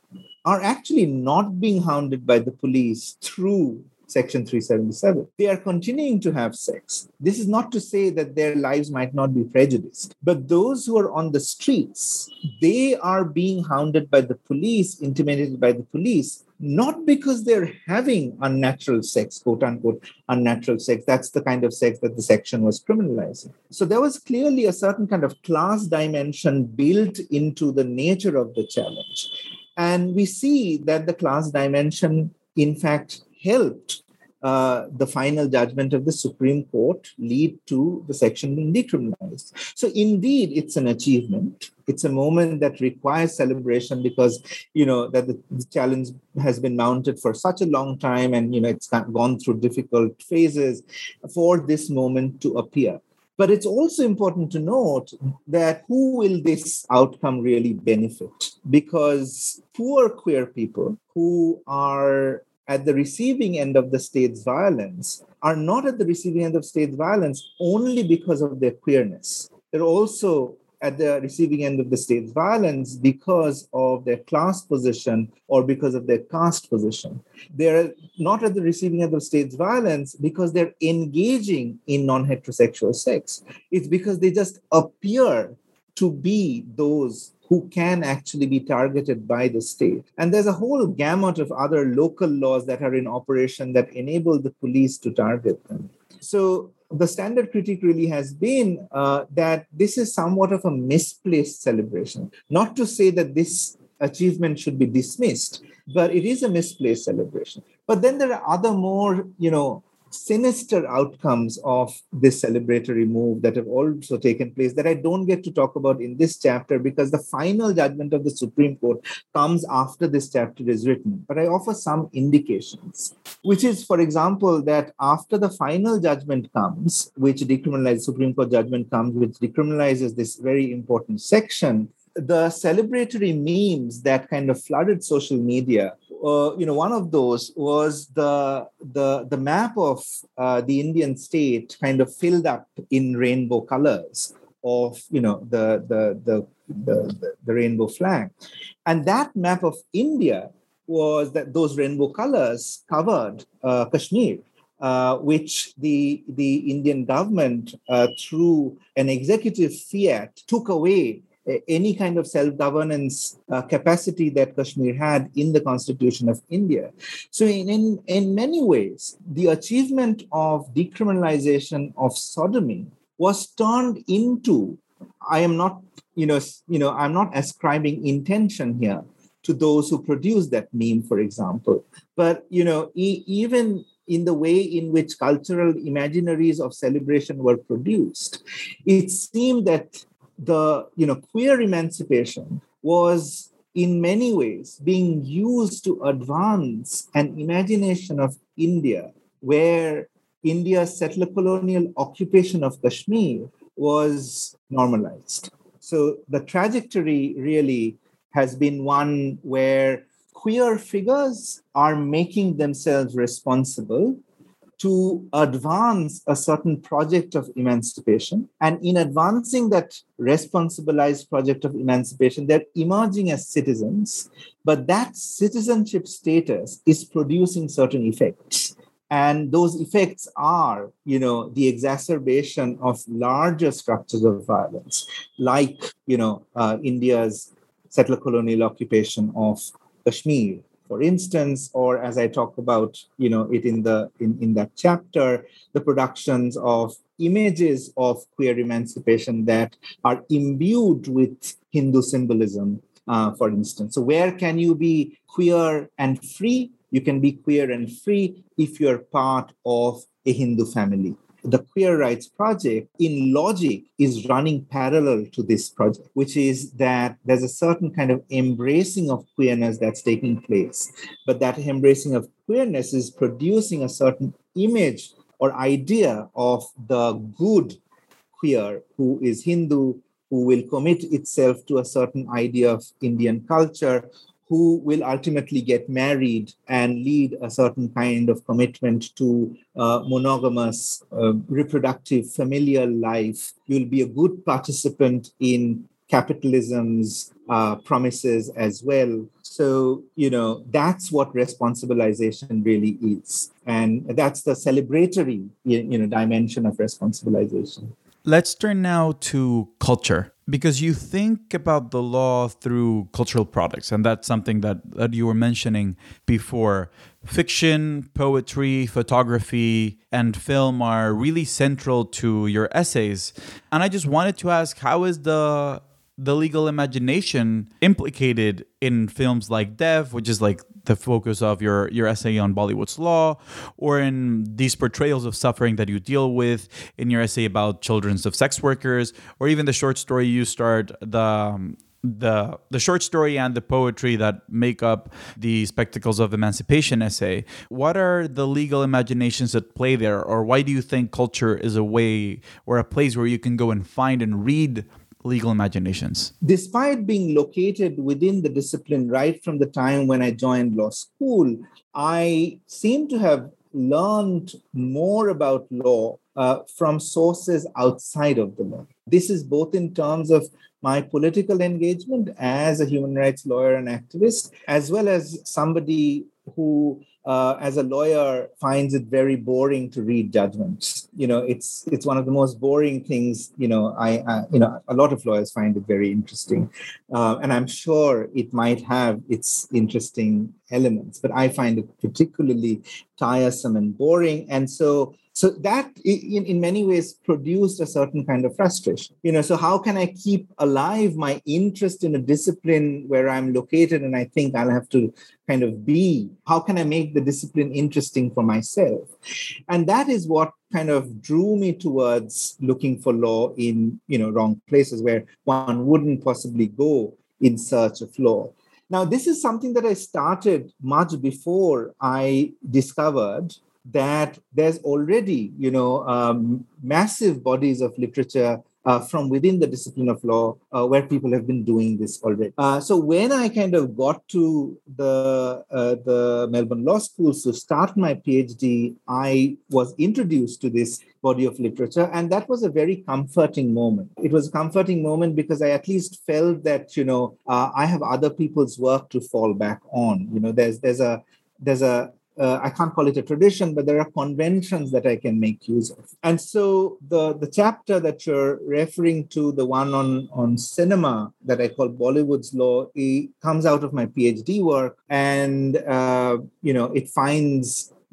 are actually not being hounded by the police through Section three seventy-seven. They are continuing to have sex. This is not to say that their lives might not be prejudiced, but those who are on the streets, they are being hounded by the police, intimidated by the police, not because they're having unnatural sex, quote-unquote, unnatural sex. That's the kind of sex that the section was criminalizing. So there was clearly a certain kind of class dimension built into the nature of the challenge. And we see that the class dimension, in fact, helped uh, the final judgment of the Supreme Court lead to the section being decriminalized. So indeed, it's an achievement. It's a moment that requires celebration because, you know, that the, the challenge has been mounted for such a long time and, you know, it's gone through difficult phases for this moment to appear. But it's also important to note that who will this outcome really benefit? Because poor queer people who are at the receiving end of the state's violence are not at the receiving end of state's violence only because of their queerness. They're also at the receiving end of the state's violence because of their class position or because of their caste position. They're not at the receiving end of state's violence because they're engaging in non-heterosexual sex. It's because they just appear to be those who can actually be targeted by the state. And there's a whole gamut of other local laws that are in operation that enable the police to target them. So the standard critique really has been uh, that this is somewhat of a misplaced celebration. Not to say that this achievement should be dismissed, but it is a misplaced celebration. But then there are other more, you know, sinister outcomes of this celebratory move that have also taken place that I don't get to talk about in this chapter because the final judgment of the Supreme Court comes after this chapter is written. But I offer some indications, which is, for example, that after the final judgment comes, which decriminalizes, Supreme Court judgment comes, which decriminalizes this very important section, the celebratory memes that kind of flooded social media, Uh, you know, one of those was the the the map of uh, the Indian state kind of filled up in rainbow colors of, you know, the the the the, the rainbow flag, and that map of India was that those rainbow colors covered uh, Kashmir, uh, which the the Indian government uh, through an executive fiat took away any kind of self-governance uh, capacity that Kashmir had in the Constitution of India. So in, in, in many ways, the achievement of decriminalization of sodomy was turned into, I am not, you know, you know, I'm not ascribing intention here to those who produced that meme, for example. But, you know, e- even in the way in which cultural imaginaries of celebration were produced, it seemed that the, you know, queer emancipation was in many ways being used to advance an imagination of India where India's settler colonial occupation of Kashmir was normalized. So the trajectory really has been one where queer figures are making themselves responsible to advance a certain project of emancipation. And in advancing that responsibilized project of emancipation, they're emerging as citizens, but that citizenship status is producing certain effects. And those effects are, you know, the exacerbation of larger structures of violence, like, you know, uh, India's settler colonial occupation of Kashmir, for instance, or as I talk about, you know, it in the in, in that chapter, the productions of images of queer emancipation that are imbued with Hindu symbolism, uh, for instance. So where can you be queer and free? You can be queer and free if you're part of a Hindu family. The Queer Rights Project, in logic, is running parallel to this project, which is that there's a certain kind of embracing of queerness that's taking place. But that embracing of queerness is producing a certain image or idea of the good queer who is Hindu, who will commit itself to a certain idea of Indian culture, who will ultimately get married and lead a certain kind of commitment to uh, monogamous, uh, reproductive, familial life. You'll be a good participant in capitalism's uh, promises as well. So, you know, that's what responsibilization really is. And that's the celebratory, you know, dimension of responsibilization. Let's turn now to culture. Because you think about the law through cultural products, and that's something that, that you were mentioning before. Fiction, poetry, photography, and film are really central to your essays. And I just wanted to ask, how is the the legal imagination implicated in films like Dev, which is like the focus of your, your essay on Bollywood's law, or in these portrayals of suffering that you deal with in your essay about children of sex workers, or even the short story you start, the um, the the short story and the poetry that make up the Spectacles of Emancipation essay. What are the legal imaginations at play there, or why do you think culture is a way or a place where you can go and find and read legal imaginations? Despite being located within the discipline right from the time when I joined law school, I seem to have learned more about law uh, from sources outside of the law. This is both in terms of my political engagement as a human rights lawyer and activist, as well as somebody who, uh, as a lawyer, finds it very boring to read judgments. You know, it's it's one of the most boring things. You know, I, I you know a lot of lawyers find it very interesting, uh, and I'm sure it might have its interesting elements, but I find it particularly tiresome and boring, and so. So that, in, in many ways, produced a certain kind of frustration. You know, so how can I keep alive my interest in a discipline where I'm located and I think I'll have to kind of be? How can I make the discipline interesting for myself? And that is what kind of drew me towards looking for law in, you know, wrong places where one wouldn't possibly go in search of law. Now, this is something that I started much before I discovered that there's already, you know, um, massive bodies of literature uh, from within the discipline of law uh, where people have been doing this already. Uh, so when I kind of got to the uh, the Melbourne Law School to start my PhD, I was introduced to this body of literature, and that was a very comforting moment. It was a comforting moment because I at least felt that, you know, uh, I have other people's work to fall back on. You know, there's there's a there's a Uh, I can't call it a tradition, but there are conventions that I can make use of. And so the, the chapter that you're referring to, the one on, on cinema that I call Bollywood's Law, it comes out of my PhD work, and uh, you know it finds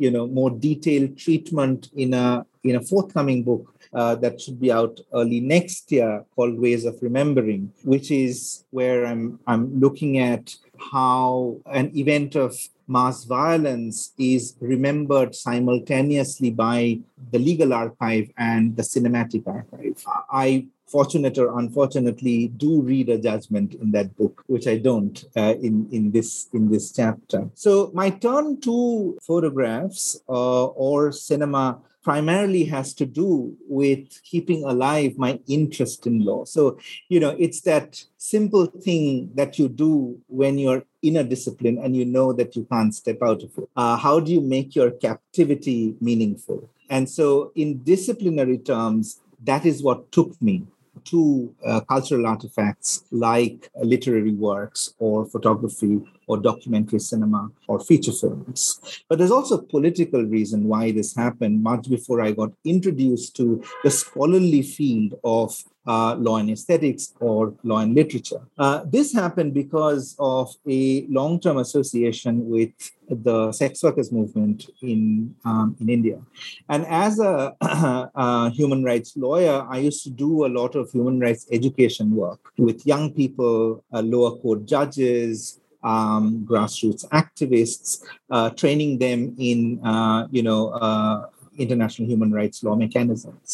you know more detailed treatment in a in a forthcoming book uh, that should be out early next year called Ways of Remembering, which is where I'm I'm looking at how an event of mass violence is remembered simultaneously by the legal archive and the cinematic archive. I, fortunate or unfortunately, do read a judgment in that book, which I don't uh, in, in, this, in this chapter. So my turn to photographs uh, or cinema primarily has to do with keeping alive my interest in law. So, you know, it's that simple thing that you do when you're in a discipline and you know that you can't step out of it. Uh, how do you make your captivity meaningful? And so in disciplinary terms, that is what took me to uh, cultural artifacts like uh, literary works or photography or documentary cinema or feature films. But there's also a political reason why this happened much before I got introduced to the scholarly field of uh, law and aesthetics or law and literature. Uh, this happened because of a long-term association with the sex workers movement in, um, in India. And as a, a human rights lawyer, I used to do a lot of human rights education work with young people, uh, lower court judges, Um, grassroots activists, uh, training them in, uh, you know, uh, international human rights law mechanisms.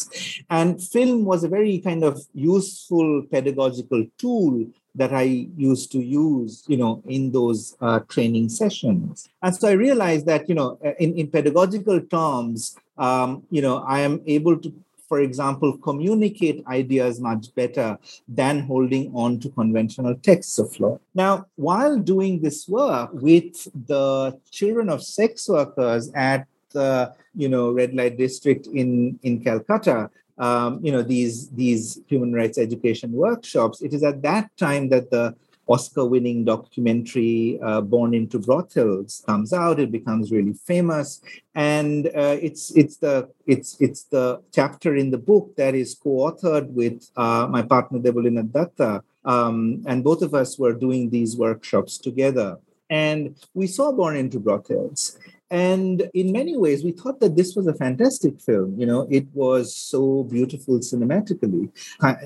And film was a very kind of useful pedagogical tool that I used to use, you know, in those uh, training sessions. And so I realized that, you know, in, in pedagogical terms, um, you know, I am able to, for example, communicate ideas much better than holding on to conventional texts of law. Now, while doing this work with the children of sex workers at the, you know, Red Light District in, in Calcutta, um, you know, these, these human rights education workshops, it is at that time that the Oscar-winning documentary uh, Born into Brothels comes out. It becomes really famous, and uh, it's it's the it's it's the chapter in the book that is co-authored with uh, my partner Debolina Dutta, um, and both of us were doing these workshops together. And we saw Born into Brothels, And in many ways, we thought that this was a fantastic film. You know, it was so beautiful cinematically.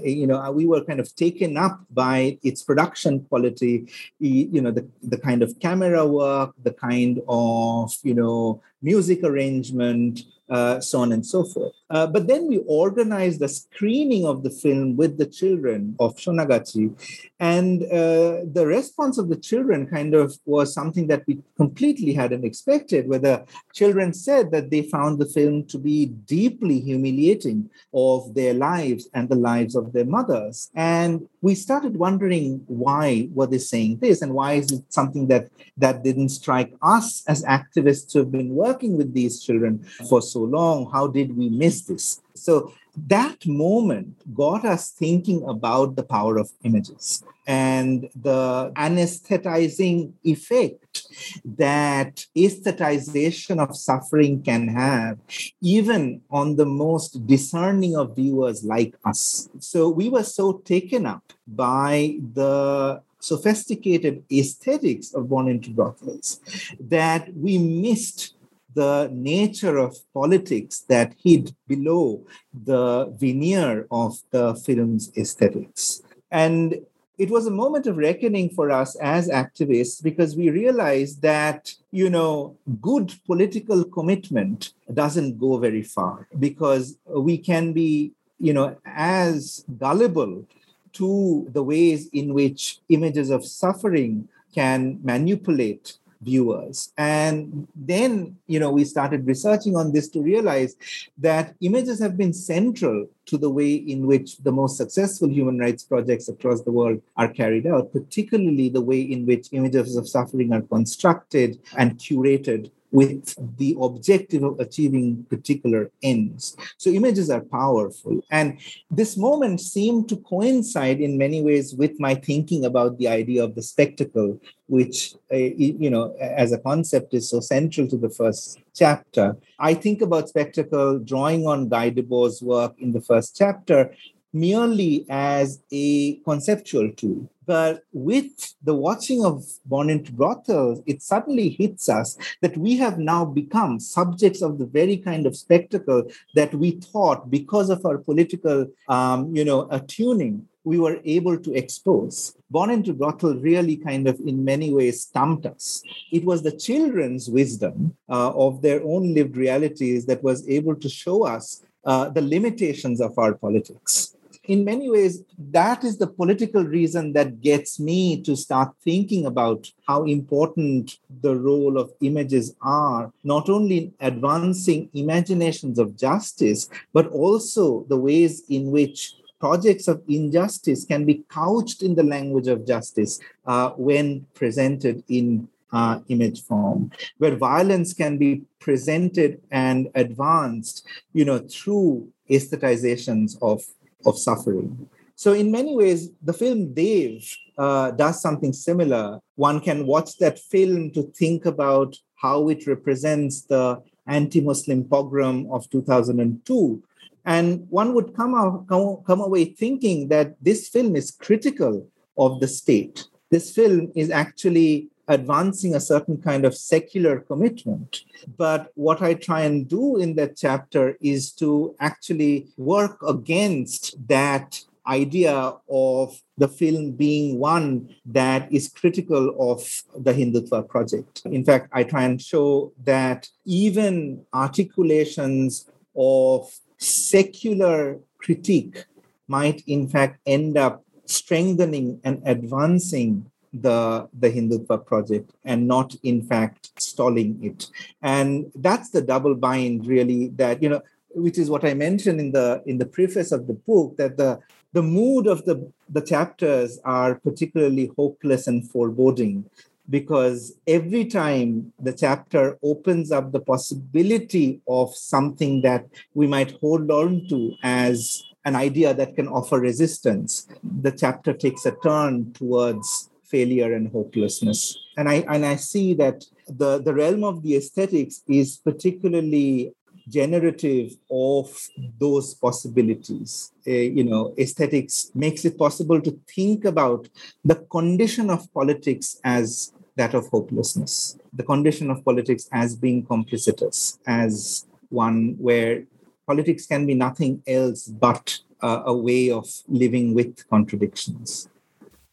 You know, we were kind of taken up by its production quality, you know, the, the kind of camera work, the kind of, you know, music arrangement, uh, so on and so forth. Uh, but then we organized the screening of the film with the children of Shonagachi. And uh, the response of the children kind of was something that we completely hadn't expected, where the children said that they found the film to be deeply humiliating of their lives and the lives of their mothers. And we started wondering, why were they saying this? And why is it something that, that didn't strike us as activists who have been working with these children for so long? How did we miss this? So that moment got us thinking about the power of images and the anesthetizing effect that aesthetization of suffering can have, even on the most discerning of viewers like us. So we were so taken up by the sophisticated aesthetics of Born into Brothels that we missed the nature of politics that hid below the veneer of the film's aesthetics. And it was a moment of reckoning for us as activists, because we realized that, you know, good political commitment doesn't go very far, because we can be, you know, as gullible to the ways in which images of suffering can manipulate viewers. And then, you know, we started researching on this to realize that images have been central to the way in which the most successful human rights projects across the world are carried out, particularly the way in which images of suffering are constructed and curated with the objective of achieving particular ends. So images are powerful. And this moment seemed to coincide in many ways with my thinking about the idea of the spectacle, which, uh, you know, as a concept is so central to the first chapter. I think about spectacle, drawing on Guy Debord's work in the first chapter, merely as a conceptual tool. But with the watching of Born into Brothels, it suddenly hits us that we have now become subjects of the very kind of spectacle that we thought, because of our political, um, you know, attuning, we were able to expose. Born into Brothel really kind of in many ways stumped us. It was the children's wisdom uh, of their own lived realities that was able to show us uh, the limitations of our politics. In many ways, that is the political reason that gets me to start thinking about how important the role of images are, not only in advancing imaginations of justice, but also the ways in which projects of injustice can be couched in the language of justice uh, when presented in uh, image form, where violence can be presented and advanced, you know, through aesthetizations of of suffering. So in many ways, the film Dev uh, does something similar. One can watch that film to think about how it represents the anti-Muslim pogrom of two thousand two. And one would come, out, come, come away thinking that this film is critical of the state. This film is actually advancing a certain kind of secular commitment. But what I try and do in that chapter is to actually work against that idea of the film being one that is critical of the Hindutva project. In fact, I try and show that even articulations of secular critique might in fact end up strengthening and advancing the, the Hindutva project, and not, in fact, stalling it. And that's the double bind, really, that, you know, which is what I mentioned in the in the preface of the book, that the, the mood of the, the chapters are particularly hopeless and foreboding, because every time the chapter opens up the possibility of something that we might hold on to as an idea that can offer resistance, the chapter takes a turn towards failure and hopelessness. And I and I see that the, the realm of the aesthetics is particularly generative of those possibilities. Uh, you know, aesthetics makes it possible to think about the condition of politics as that of hopelessness, the condition of politics as being complicitous, as one where politics can be nothing else but uh, a way of living with contradictions.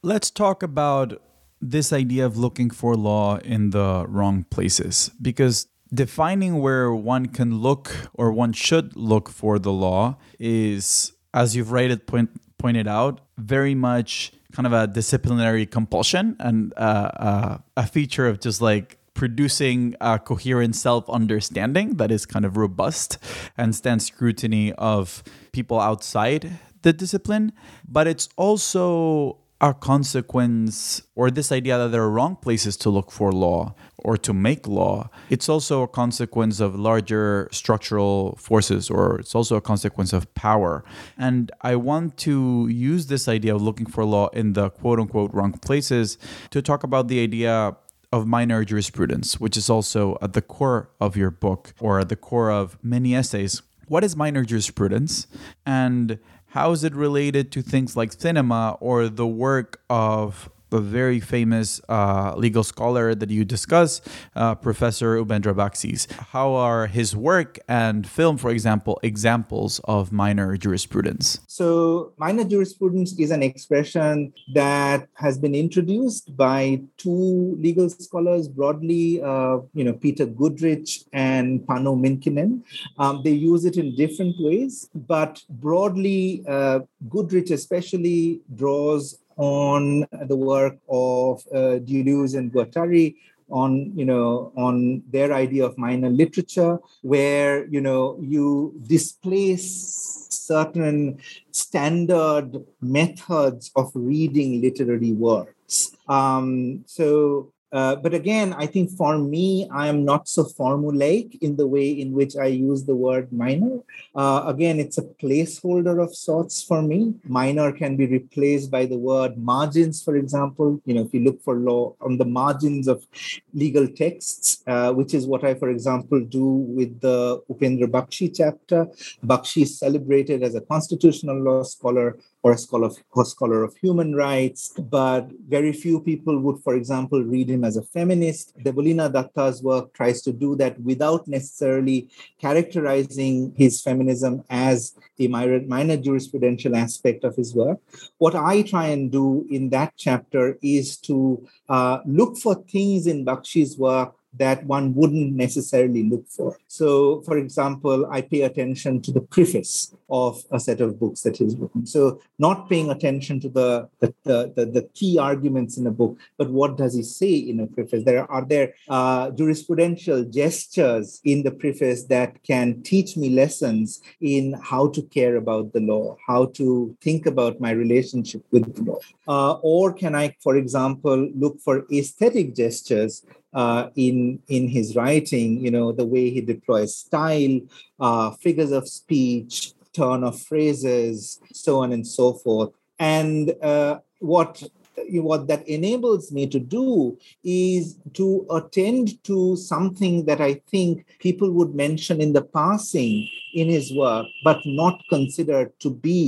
Let's talk about this idea of looking for law in the wrong places, because defining where one can look or one should look for the law is, as you've rightly point, pointed out, very much kind of a disciplinary compulsion and uh, uh, a feature of just like producing a coherent self-understanding that is kind of robust and stands scrutiny of people outside the discipline. But it's also a consequence, or this idea that there are wrong places to look for law or to make law, it's also a consequence of larger structural forces, or it's also a consequence of power. And I want to use this idea of looking for law in the quote-unquote wrong places to talk about the idea of minor jurisprudence, which is also at the core of your book, or at the core of many essays. What is minor jurisprudence? And how is it related to things like cinema or the work of the very famous uh, legal scholar that you discuss, uh, Professor Upendra Baxi? How are his work and film, for example, examples of minor jurisprudence? So minor jurisprudence is an expression that has been introduced by two legal scholars broadly, uh, you know, Peter Goodrich and Pano Minkinen. Um, they use it in different ways, but broadly, uh, Goodrich especially draws on the work of uh, Deleuze and Guattari, on, you know, on their idea of minor literature, where, you know, you displace certain standard methods of reading literary works. Um, so, uh, but again, I think for me, I am not so formulaic in the way in which I use the word minor. Uh, again, it's a placeholder of sorts for me. Minor can be replaced by the word margins, for example. You know, if you look for law on the margins of legal texts, uh, which is what I, for example, do with the Upendra Baxi chapter. Baxi is celebrated as a constitutional law scholar or a scholar of, or scholar of human rights, but very few people would, for example, read him as a feminist. Debolina Dutta's work tries to do that without necessarily characterizing his feminist as a minor jurisprudential aspect of his work. What I try and do in that chapter is to uh, look for things in Bakshi's work that one wouldn't necessarily look for. So, for example, I pay attention to the preface of a set of books that he's written. So not paying attention to the, the, the, the key arguments in a book, but what does he say in a preface? There Are there uh, jurisprudential gestures in the preface that can teach me lessons in how to care about the law, how to think about my relationship with the law? Uh, or can I, for example, look for aesthetic gestures Uh, in in his writing, you know, the way he deploys style, uh, figures of speech, turn of phrases, so on and so forth. And uh, what what that enables me to do is to attend to something that I think people would mention in the passing in his work, but not considered to be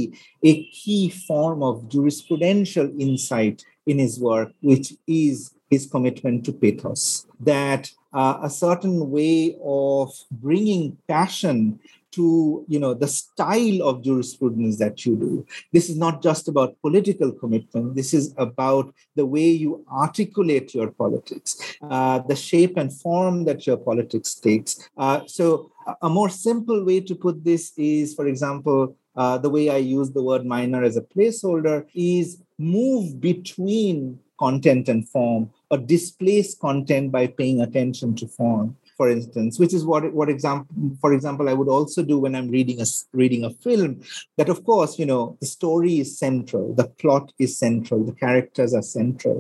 a key form of jurisprudential insight in his work, which is his commitment to pathos, that uh, a certain way of bringing passion to, you know, the style of jurisprudence that you do. This is not just about political commitment. This is about the way you articulate your politics, uh, the shape and form that your politics takes. Uh, so a more simple way to put this is, for example, uh, the way I use the word minor as a placeholder is move between content and form, or displace content by paying attention to form, for instance, which is what, what example, for example, I would also do when I'm reading a, reading a film, that of course, you know, the story is central, the plot is central, the characters are central,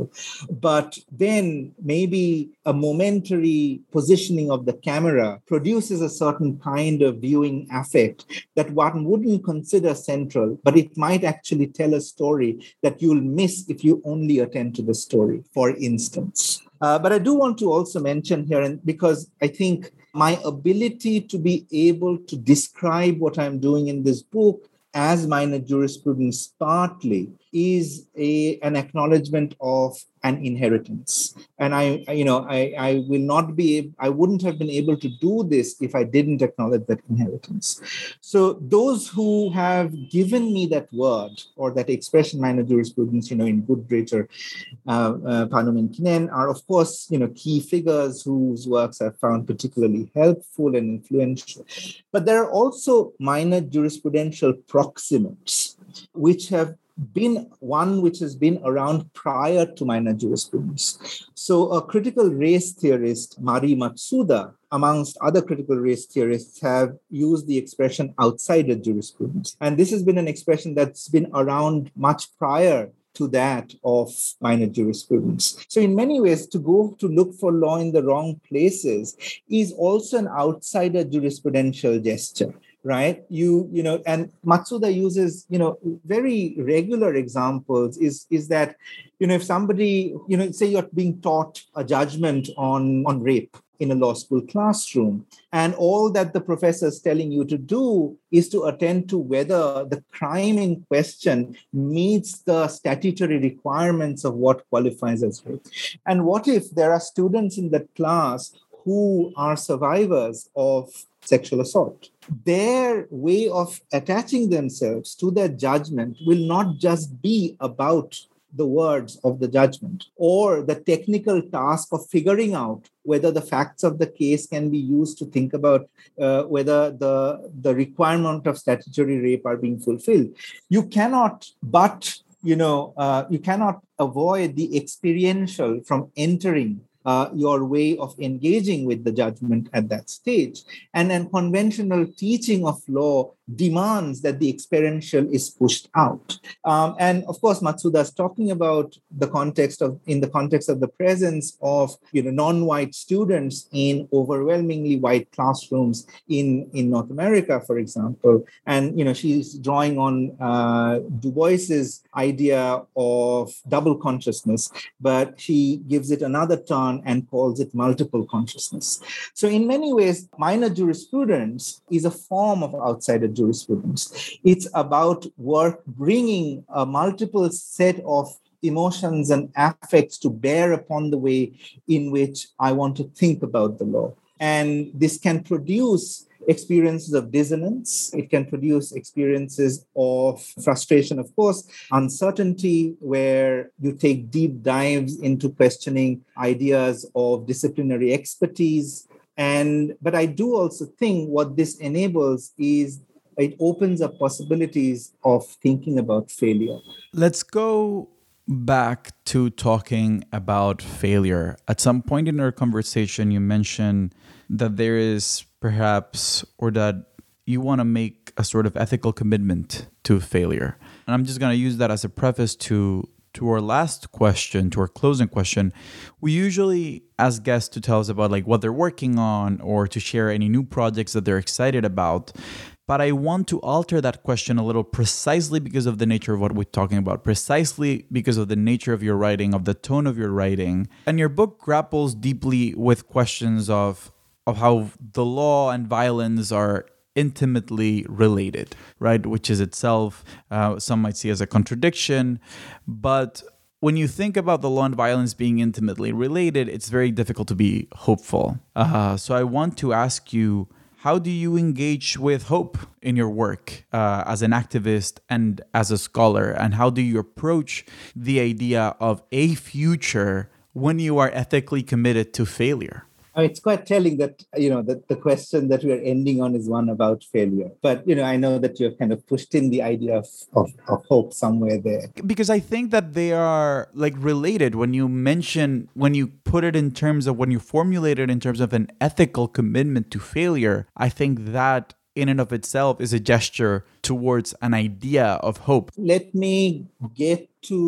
but then maybe a momentary positioning of the camera produces a certain kind of viewing affect that one wouldn't consider central, but it might actually tell a story that you'll miss if you only attend to the story, for instance. Uh, but I do want to also mention here, and because I think my ability to be able to describe what I'm doing in this book as minor jurisprudence partly is a, an acknowledgement of and inheritance. And I, you know, I, I will not be, I wouldn't have been able to do this if I didn't acknowledge that inheritance. So those who have given me that word or that expression, minor jurisprudence, you know, in Goodrich or uh, uh, Panum and Kinen are, of course, you know, key figures whose works I've found particularly helpful and influential. But there are also minor jurisprudential proximates, which have been one which has been around prior to minor jurisprudence. So a critical race theorist, Mari Matsuda, amongst other critical race theorists, have used the expression outsider jurisprudence. And this has been an expression that's been around much prior to that of minor jurisprudence. So in many ways, to go to look for law in the wrong places is also an outsider jurisprudential gesture. Right, you you know, and Matsuda uses you know very regular examples. Is is that you know if somebody you know say you're being taught a judgment on on rape in a law school classroom, and all that the professor is telling you to do is to attend to whether the crime in question meets the statutory requirements of what qualifies as rape. And what if there are students in that class who are survivors of sexual assault? Their way of attaching themselves to that judgment will not just be about the words of the judgment or the technical task of figuring out whether the facts of the case can be used to think about uh, whether the, the requirement of statutory rape are being fulfilled. You cannot but, you know, uh, you cannot avoid the experiential from entering Uh, your way of engaging with the judgment at that stage. And then conventional teaching of law demands that the experiential is pushed out. Um, and of course, Matsuda is talking about the context of, in the context of the presence of you know, non-white students in overwhelmingly white classrooms in, in North America, for example. And you know, she's drawing on uh, Du Bois's idea of double consciousness, but she gives it another turn and calls it multiple consciousness. So in many ways, minor jurisprudence is a form of outsider jurisprudence. It's about work bringing a multiple set of emotions and affects to bear upon the way in which I want to think about the law. And this can produce experiences of dissonance. It can produce experiences of frustration, of course, uncertainty, where you take deep dives into questioning ideas of disciplinary expertise. And, but I do also think what this enables is it opens up possibilities of thinking about failure. Let's go back to talking about failure. At some point in our conversation, you mentioned that there is perhaps, or that you want to make a sort of ethical commitment to failure. And I'm just going to use that as a preface to, to our last question, to our closing question. We usually ask guests to tell us about like what they're working on or to share any new projects that they're excited about. But I want to alter that question a little precisely because of the nature of what we're talking about, precisely because of the nature of your writing, of the tone of your writing. And your book grapples deeply with questions of of how the law and violence are intimately related, right? Which is itself, uh, some might see as a contradiction. But when you think about the law and violence being intimately related, it's very difficult to be hopeful. Uh, so I want to ask you, how do you engage with hope in your work uh, as an activist and as a scholar? And how do you approach the idea of a future when you are ethically committed to failure? It's quite telling that, you know, that the question that we are ending on is one about failure. But, you know, I know that you have kind of pushed in the idea of, of, of hope somewhere there. Because I think that they are like related when you mention, when you put it in terms of, when you formulate it in terms of an ethical commitment to failure, I think that in and of itself is a gesture towards an idea of hope. Let me get to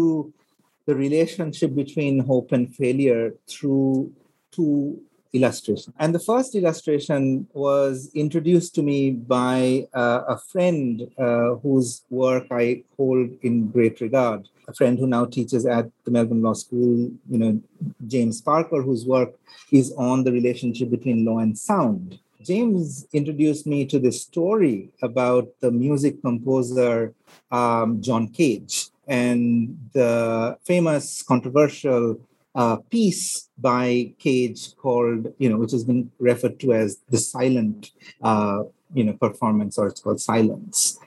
the relationship between hope and failure through two illustration. And the first illustration was introduced to me by uh, a friend uh, whose work I hold in great regard, a friend who now teaches at the Melbourne Law School, you know, James Parker, whose work is on the relationship between law and sound. James introduced me to this story about the music composer um, John Cage, and the famous controversial uh, piece by Cage called, you know, which has been referred to as the silent, uh, you know, performance, or it's called Silence.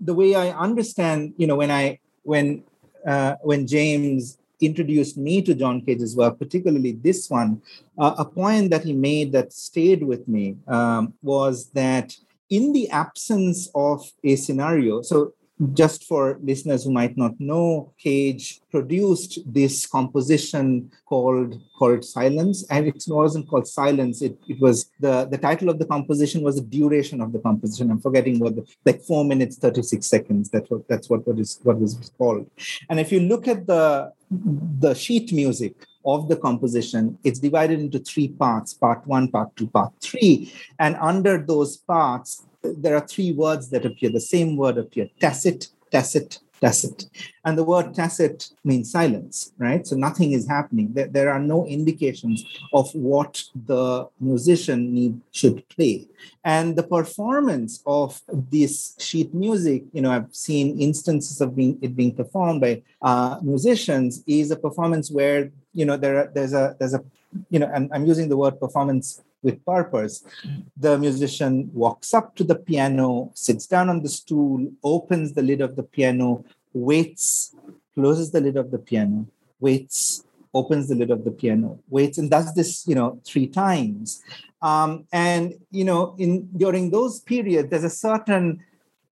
The way I understand, you know, when I, when, uh, when James introduced me to John Cage's work, particularly this one, uh, a point that he made that stayed with me um, was that in the absence of a scenario, so just for listeners who might not know, Cage produced this composition called, called Silence, and it wasn't called Silence. It, it was the, the title of the composition was the duration of the composition. I'm forgetting what the, like four minutes, thirty-six seconds. That's what, that's what, what is, what was called. And if you look at the, the sheet music of the composition, it's divided into three parts: part one, part two, part three. And under those parts, there are three words that appear, the same word appear: tacit, tacit, tacit. And the word tacit means silence, right? So nothing is happening. There, there are no indications of what the musician need, should play. And the performance of this sheet music, you know, I've seen instances of being, it being performed by uh, musicians, is a performance where, you know, there there's a, there's a, you know, and I'm using the word performance with purpose. The musician walks up to the piano, sits down on the stool, opens the lid of the piano, waits, closes the lid of the piano, waits, opens the lid of the piano, waits, and does this, you know, three times. Um, and, you know, in during those periods, there's a certain,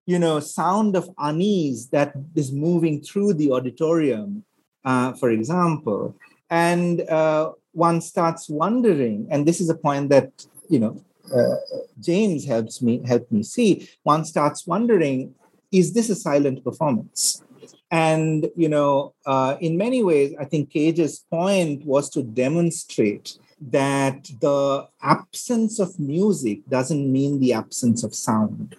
you know, sound of unease that is moving through the auditorium, uh, for example. And uh, one starts wondering, and this is a point that, you know, uh, James helps me help me see, one starts wondering, is this a silent performance? And, you know, uh, in many ways, I think Cage's point was to demonstrate that the absence of music doesn't mean the absence of sound.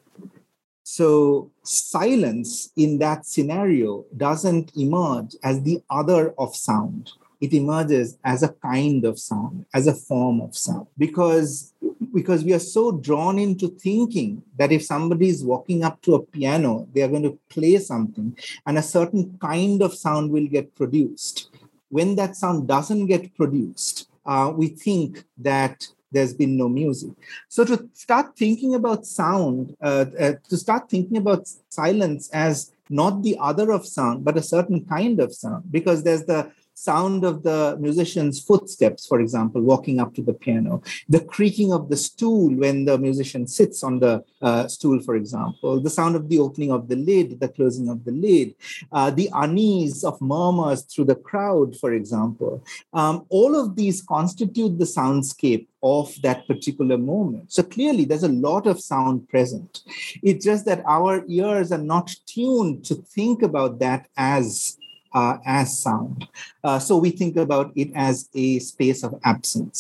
So silence in that scenario doesn't emerge as the other of sound. It emerges as a kind of sound, as a form of sound, because, because we are so drawn into thinking that if somebody is walking up to a piano, they are going to play something and a certain kind of sound will get produced. When that sound doesn't get produced, uh, we think that there's been no music. So to start thinking about sound, uh, uh, to start thinking about silence as not the other of sound, but a certain kind of sound, because there's the sound of the musician's footsteps, for example, walking up to the piano, the creaking of the stool when the musician sits on the uh, stool, for example, the sound of the opening of the lid, the closing of the lid, uh, the unease of murmurs through the crowd, for example. Um, all of these constitute the soundscape of that particular moment. So clearly there's a lot of sound present. It's just that our ears are not tuned to think about that as Uh, as sound. Uh, so we think about it as a space of absence.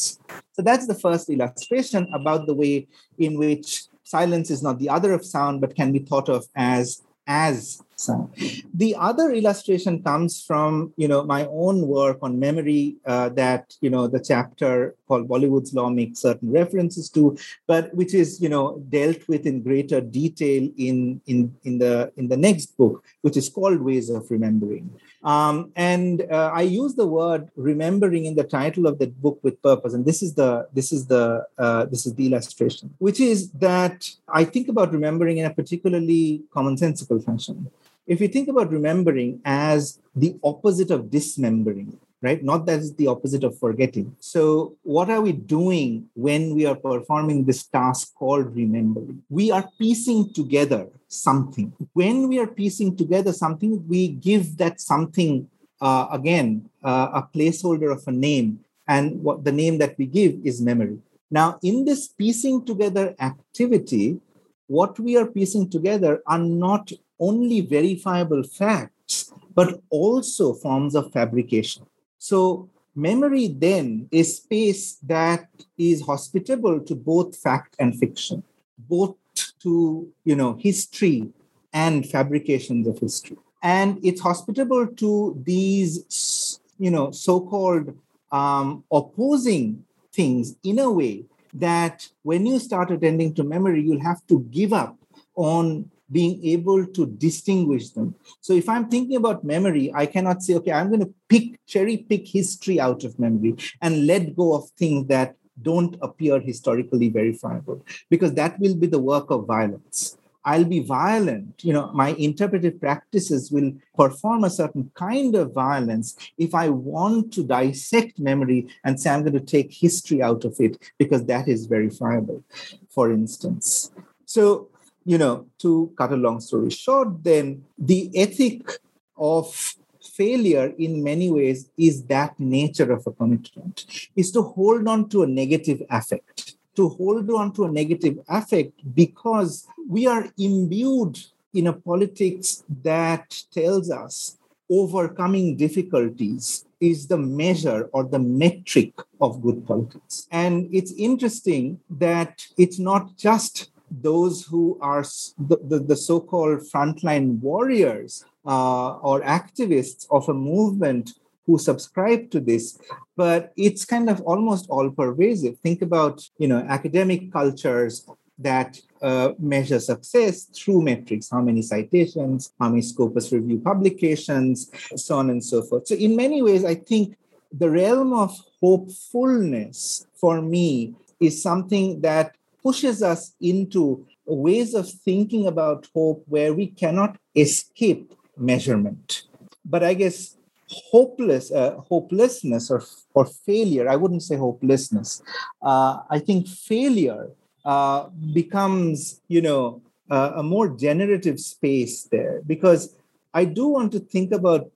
So that's the first illustration about the way in which silence is not the other of sound, but can be thought of as, as sound. The other illustration comes from, you know, my own work on memory uh, that, you know, the chapter called Bollywood's Law makes certain references to, but which is, you know, dealt with in greater detail in, in, in, the, in the next book, which is called Ways of Remembering. Um, and uh, I use the word remembering in the title of that book with purpose. And this is the this is the uh, this is the illustration, which is that I think about remembering in a particularly commonsensical fashion. If you think about remembering as the opposite of dismembering, right? Not that it's the opposite of forgetting. So what are we doing when we are performing this task called remembering? We are piecing together something. When we are piecing together something, we give that something, uh, again, uh, a placeholder of a name. And what the name that we give is memory. Now, in this piecing together activity, what we are piecing together are not only verifiable facts, but also forms of fabrication. So memory then is space that is hospitable to both fact and fiction, both to, you know, history and fabrications of history. And it's hospitable to these, you know, so-called um, opposing things in a way that when you start attending to memory, you'll have to give up on being able to distinguish them. So if I'm thinking about memory, I cannot say, okay, I'm going to pick, cherry pick history out of memory and let go of things that don't appear historically verifiable, because that will be the work of violence. I'll be violent. You know, my interpretive practices will perform a certain kind of violence if I want to dissect memory and say I'm going to take history out of it because that is verifiable, for instance. So, you know, to cut a long story short, then the ethic of failure in many ways is that nature of a commitment, is to hold on to a negative affect. to hold on to a negative affect because we are imbued in a politics that tells us overcoming difficulties is the measure or the metric of good politics. And it's interesting that it's not just those who are the, the, the so-called frontline warriors uh, or activists of a movement who subscribe to this, but it's kind of almost all-pervasive. Think about, you know, academic cultures that uh, measure success through metrics, how many citations, how many Scopus Review publications, so on and so forth. So in many ways, I think the realm of hopefulness for me is something that pushes us into ways of thinking about hope where we cannot escape measurement. But I guess hopeless, uh, hopelessness or, or failure, I wouldn't say hopelessness. Uh, I think failure uh, becomes, you know, uh, a more generative space there, because I do want to think about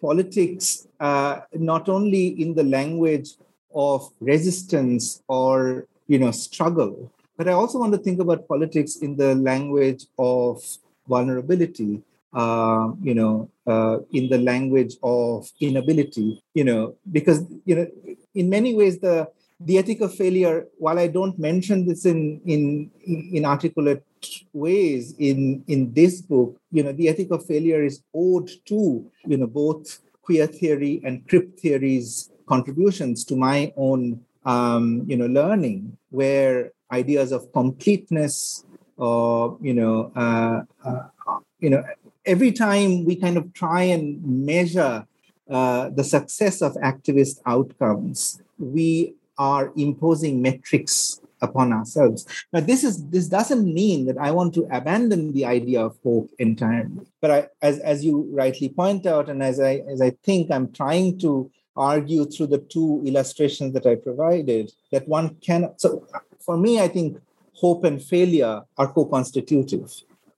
politics uh, not only in the language of resistance or, you know, struggle, but I also want to think about politics in the language of vulnerability. Uh, you know, uh, in the language of inability, you know, because, you know, in many ways, the, the ethic of failure, while I don't mention this in, in, in articulate ways in, in this book, you know, the ethic of failure is owed to, you know, both queer theory and crip theory's contributions to my own, um, you know, learning, where ideas of completeness or, you know, uh, uh, you know, every time we kind of try and measure uh, the success of activist outcomes, we are imposing metrics upon ourselves. Now, this is this doesn't mean that I want to abandon the idea of hope entirely. But I, as as you rightly point out, and as I as I think I'm trying to argue through the two illustrations that I provided, that one cannot. So, for me, I think hope and failure are co-constitutive.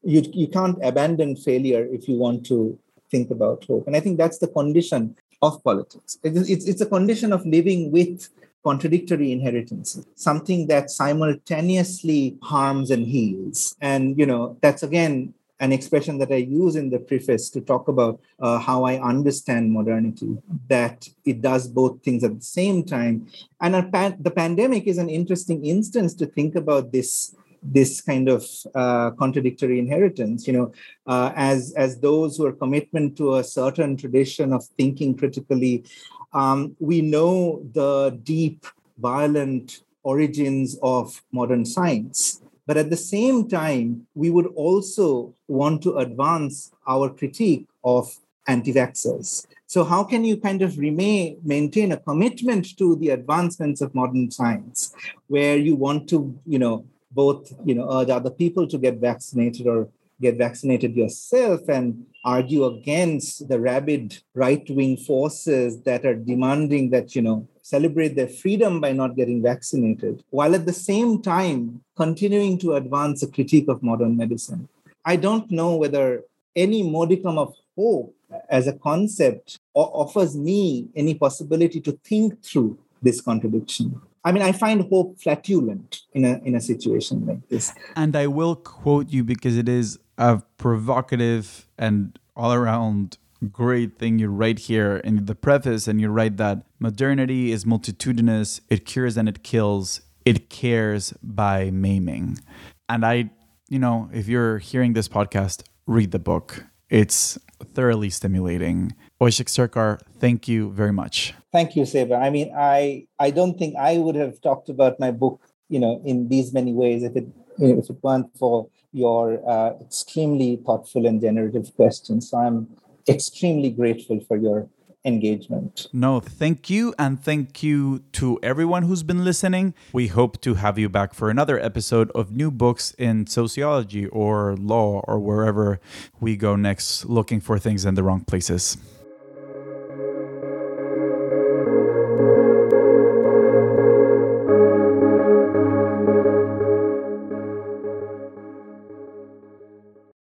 You you can't abandon failure if you want to think about hope. And I think that's the condition of politics. It, it's, it's a condition of living with contradictory inheritances, something that simultaneously harms and heals. And, you know, that's, again, an expression that I use in the preface to talk about uh, how I understand modernity, that it does both things at the same time. And a pan- the pandemic is an interesting instance to think about this this kind of uh, contradictory inheritance, you know, uh, as, as those who are commitment to a certain tradition of thinking critically, um, we know the deep, violent origins of modern science. But at the same time, we would also want to advance our critique of anti-vaxxers. So how can you kind of remain, maintain a commitment to the advancements of modern science, where you want to, you know, both, you know, urge other people to get vaccinated or get vaccinated yourself and argue against the rabid right-wing forces that are demanding that, you know, celebrate their freedom by not getting vaccinated, while at the same time continuing to advance a critique of modern medicine. I don't know whether any modicum of hope as a concept offers me any possibility to think through this contradiction. I mean, I find hope flatulent in a in a situation like this. And I will quote you because it is a provocative and all-around great thing you write here in the preface, and you write that modernity is multitudinous, it cures and it kills, it cares by maiming. And I, you know, if you're hearing this podcast, read the book. It's thoroughly stimulating. Oishik Sircar, thank you very much. Thank you, Seba. I mean, I I don't think I would have talked about my book, you know, in these many ways if it if it weren't for your uh, extremely thoughtful and generative questions. So I'm extremely grateful for your engagement. No, thank you. And thank you to everyone who's been listening. We hope to have you back for another episode of New Books in Sociology or Law or wherever we go next, looking for things in the wrong places.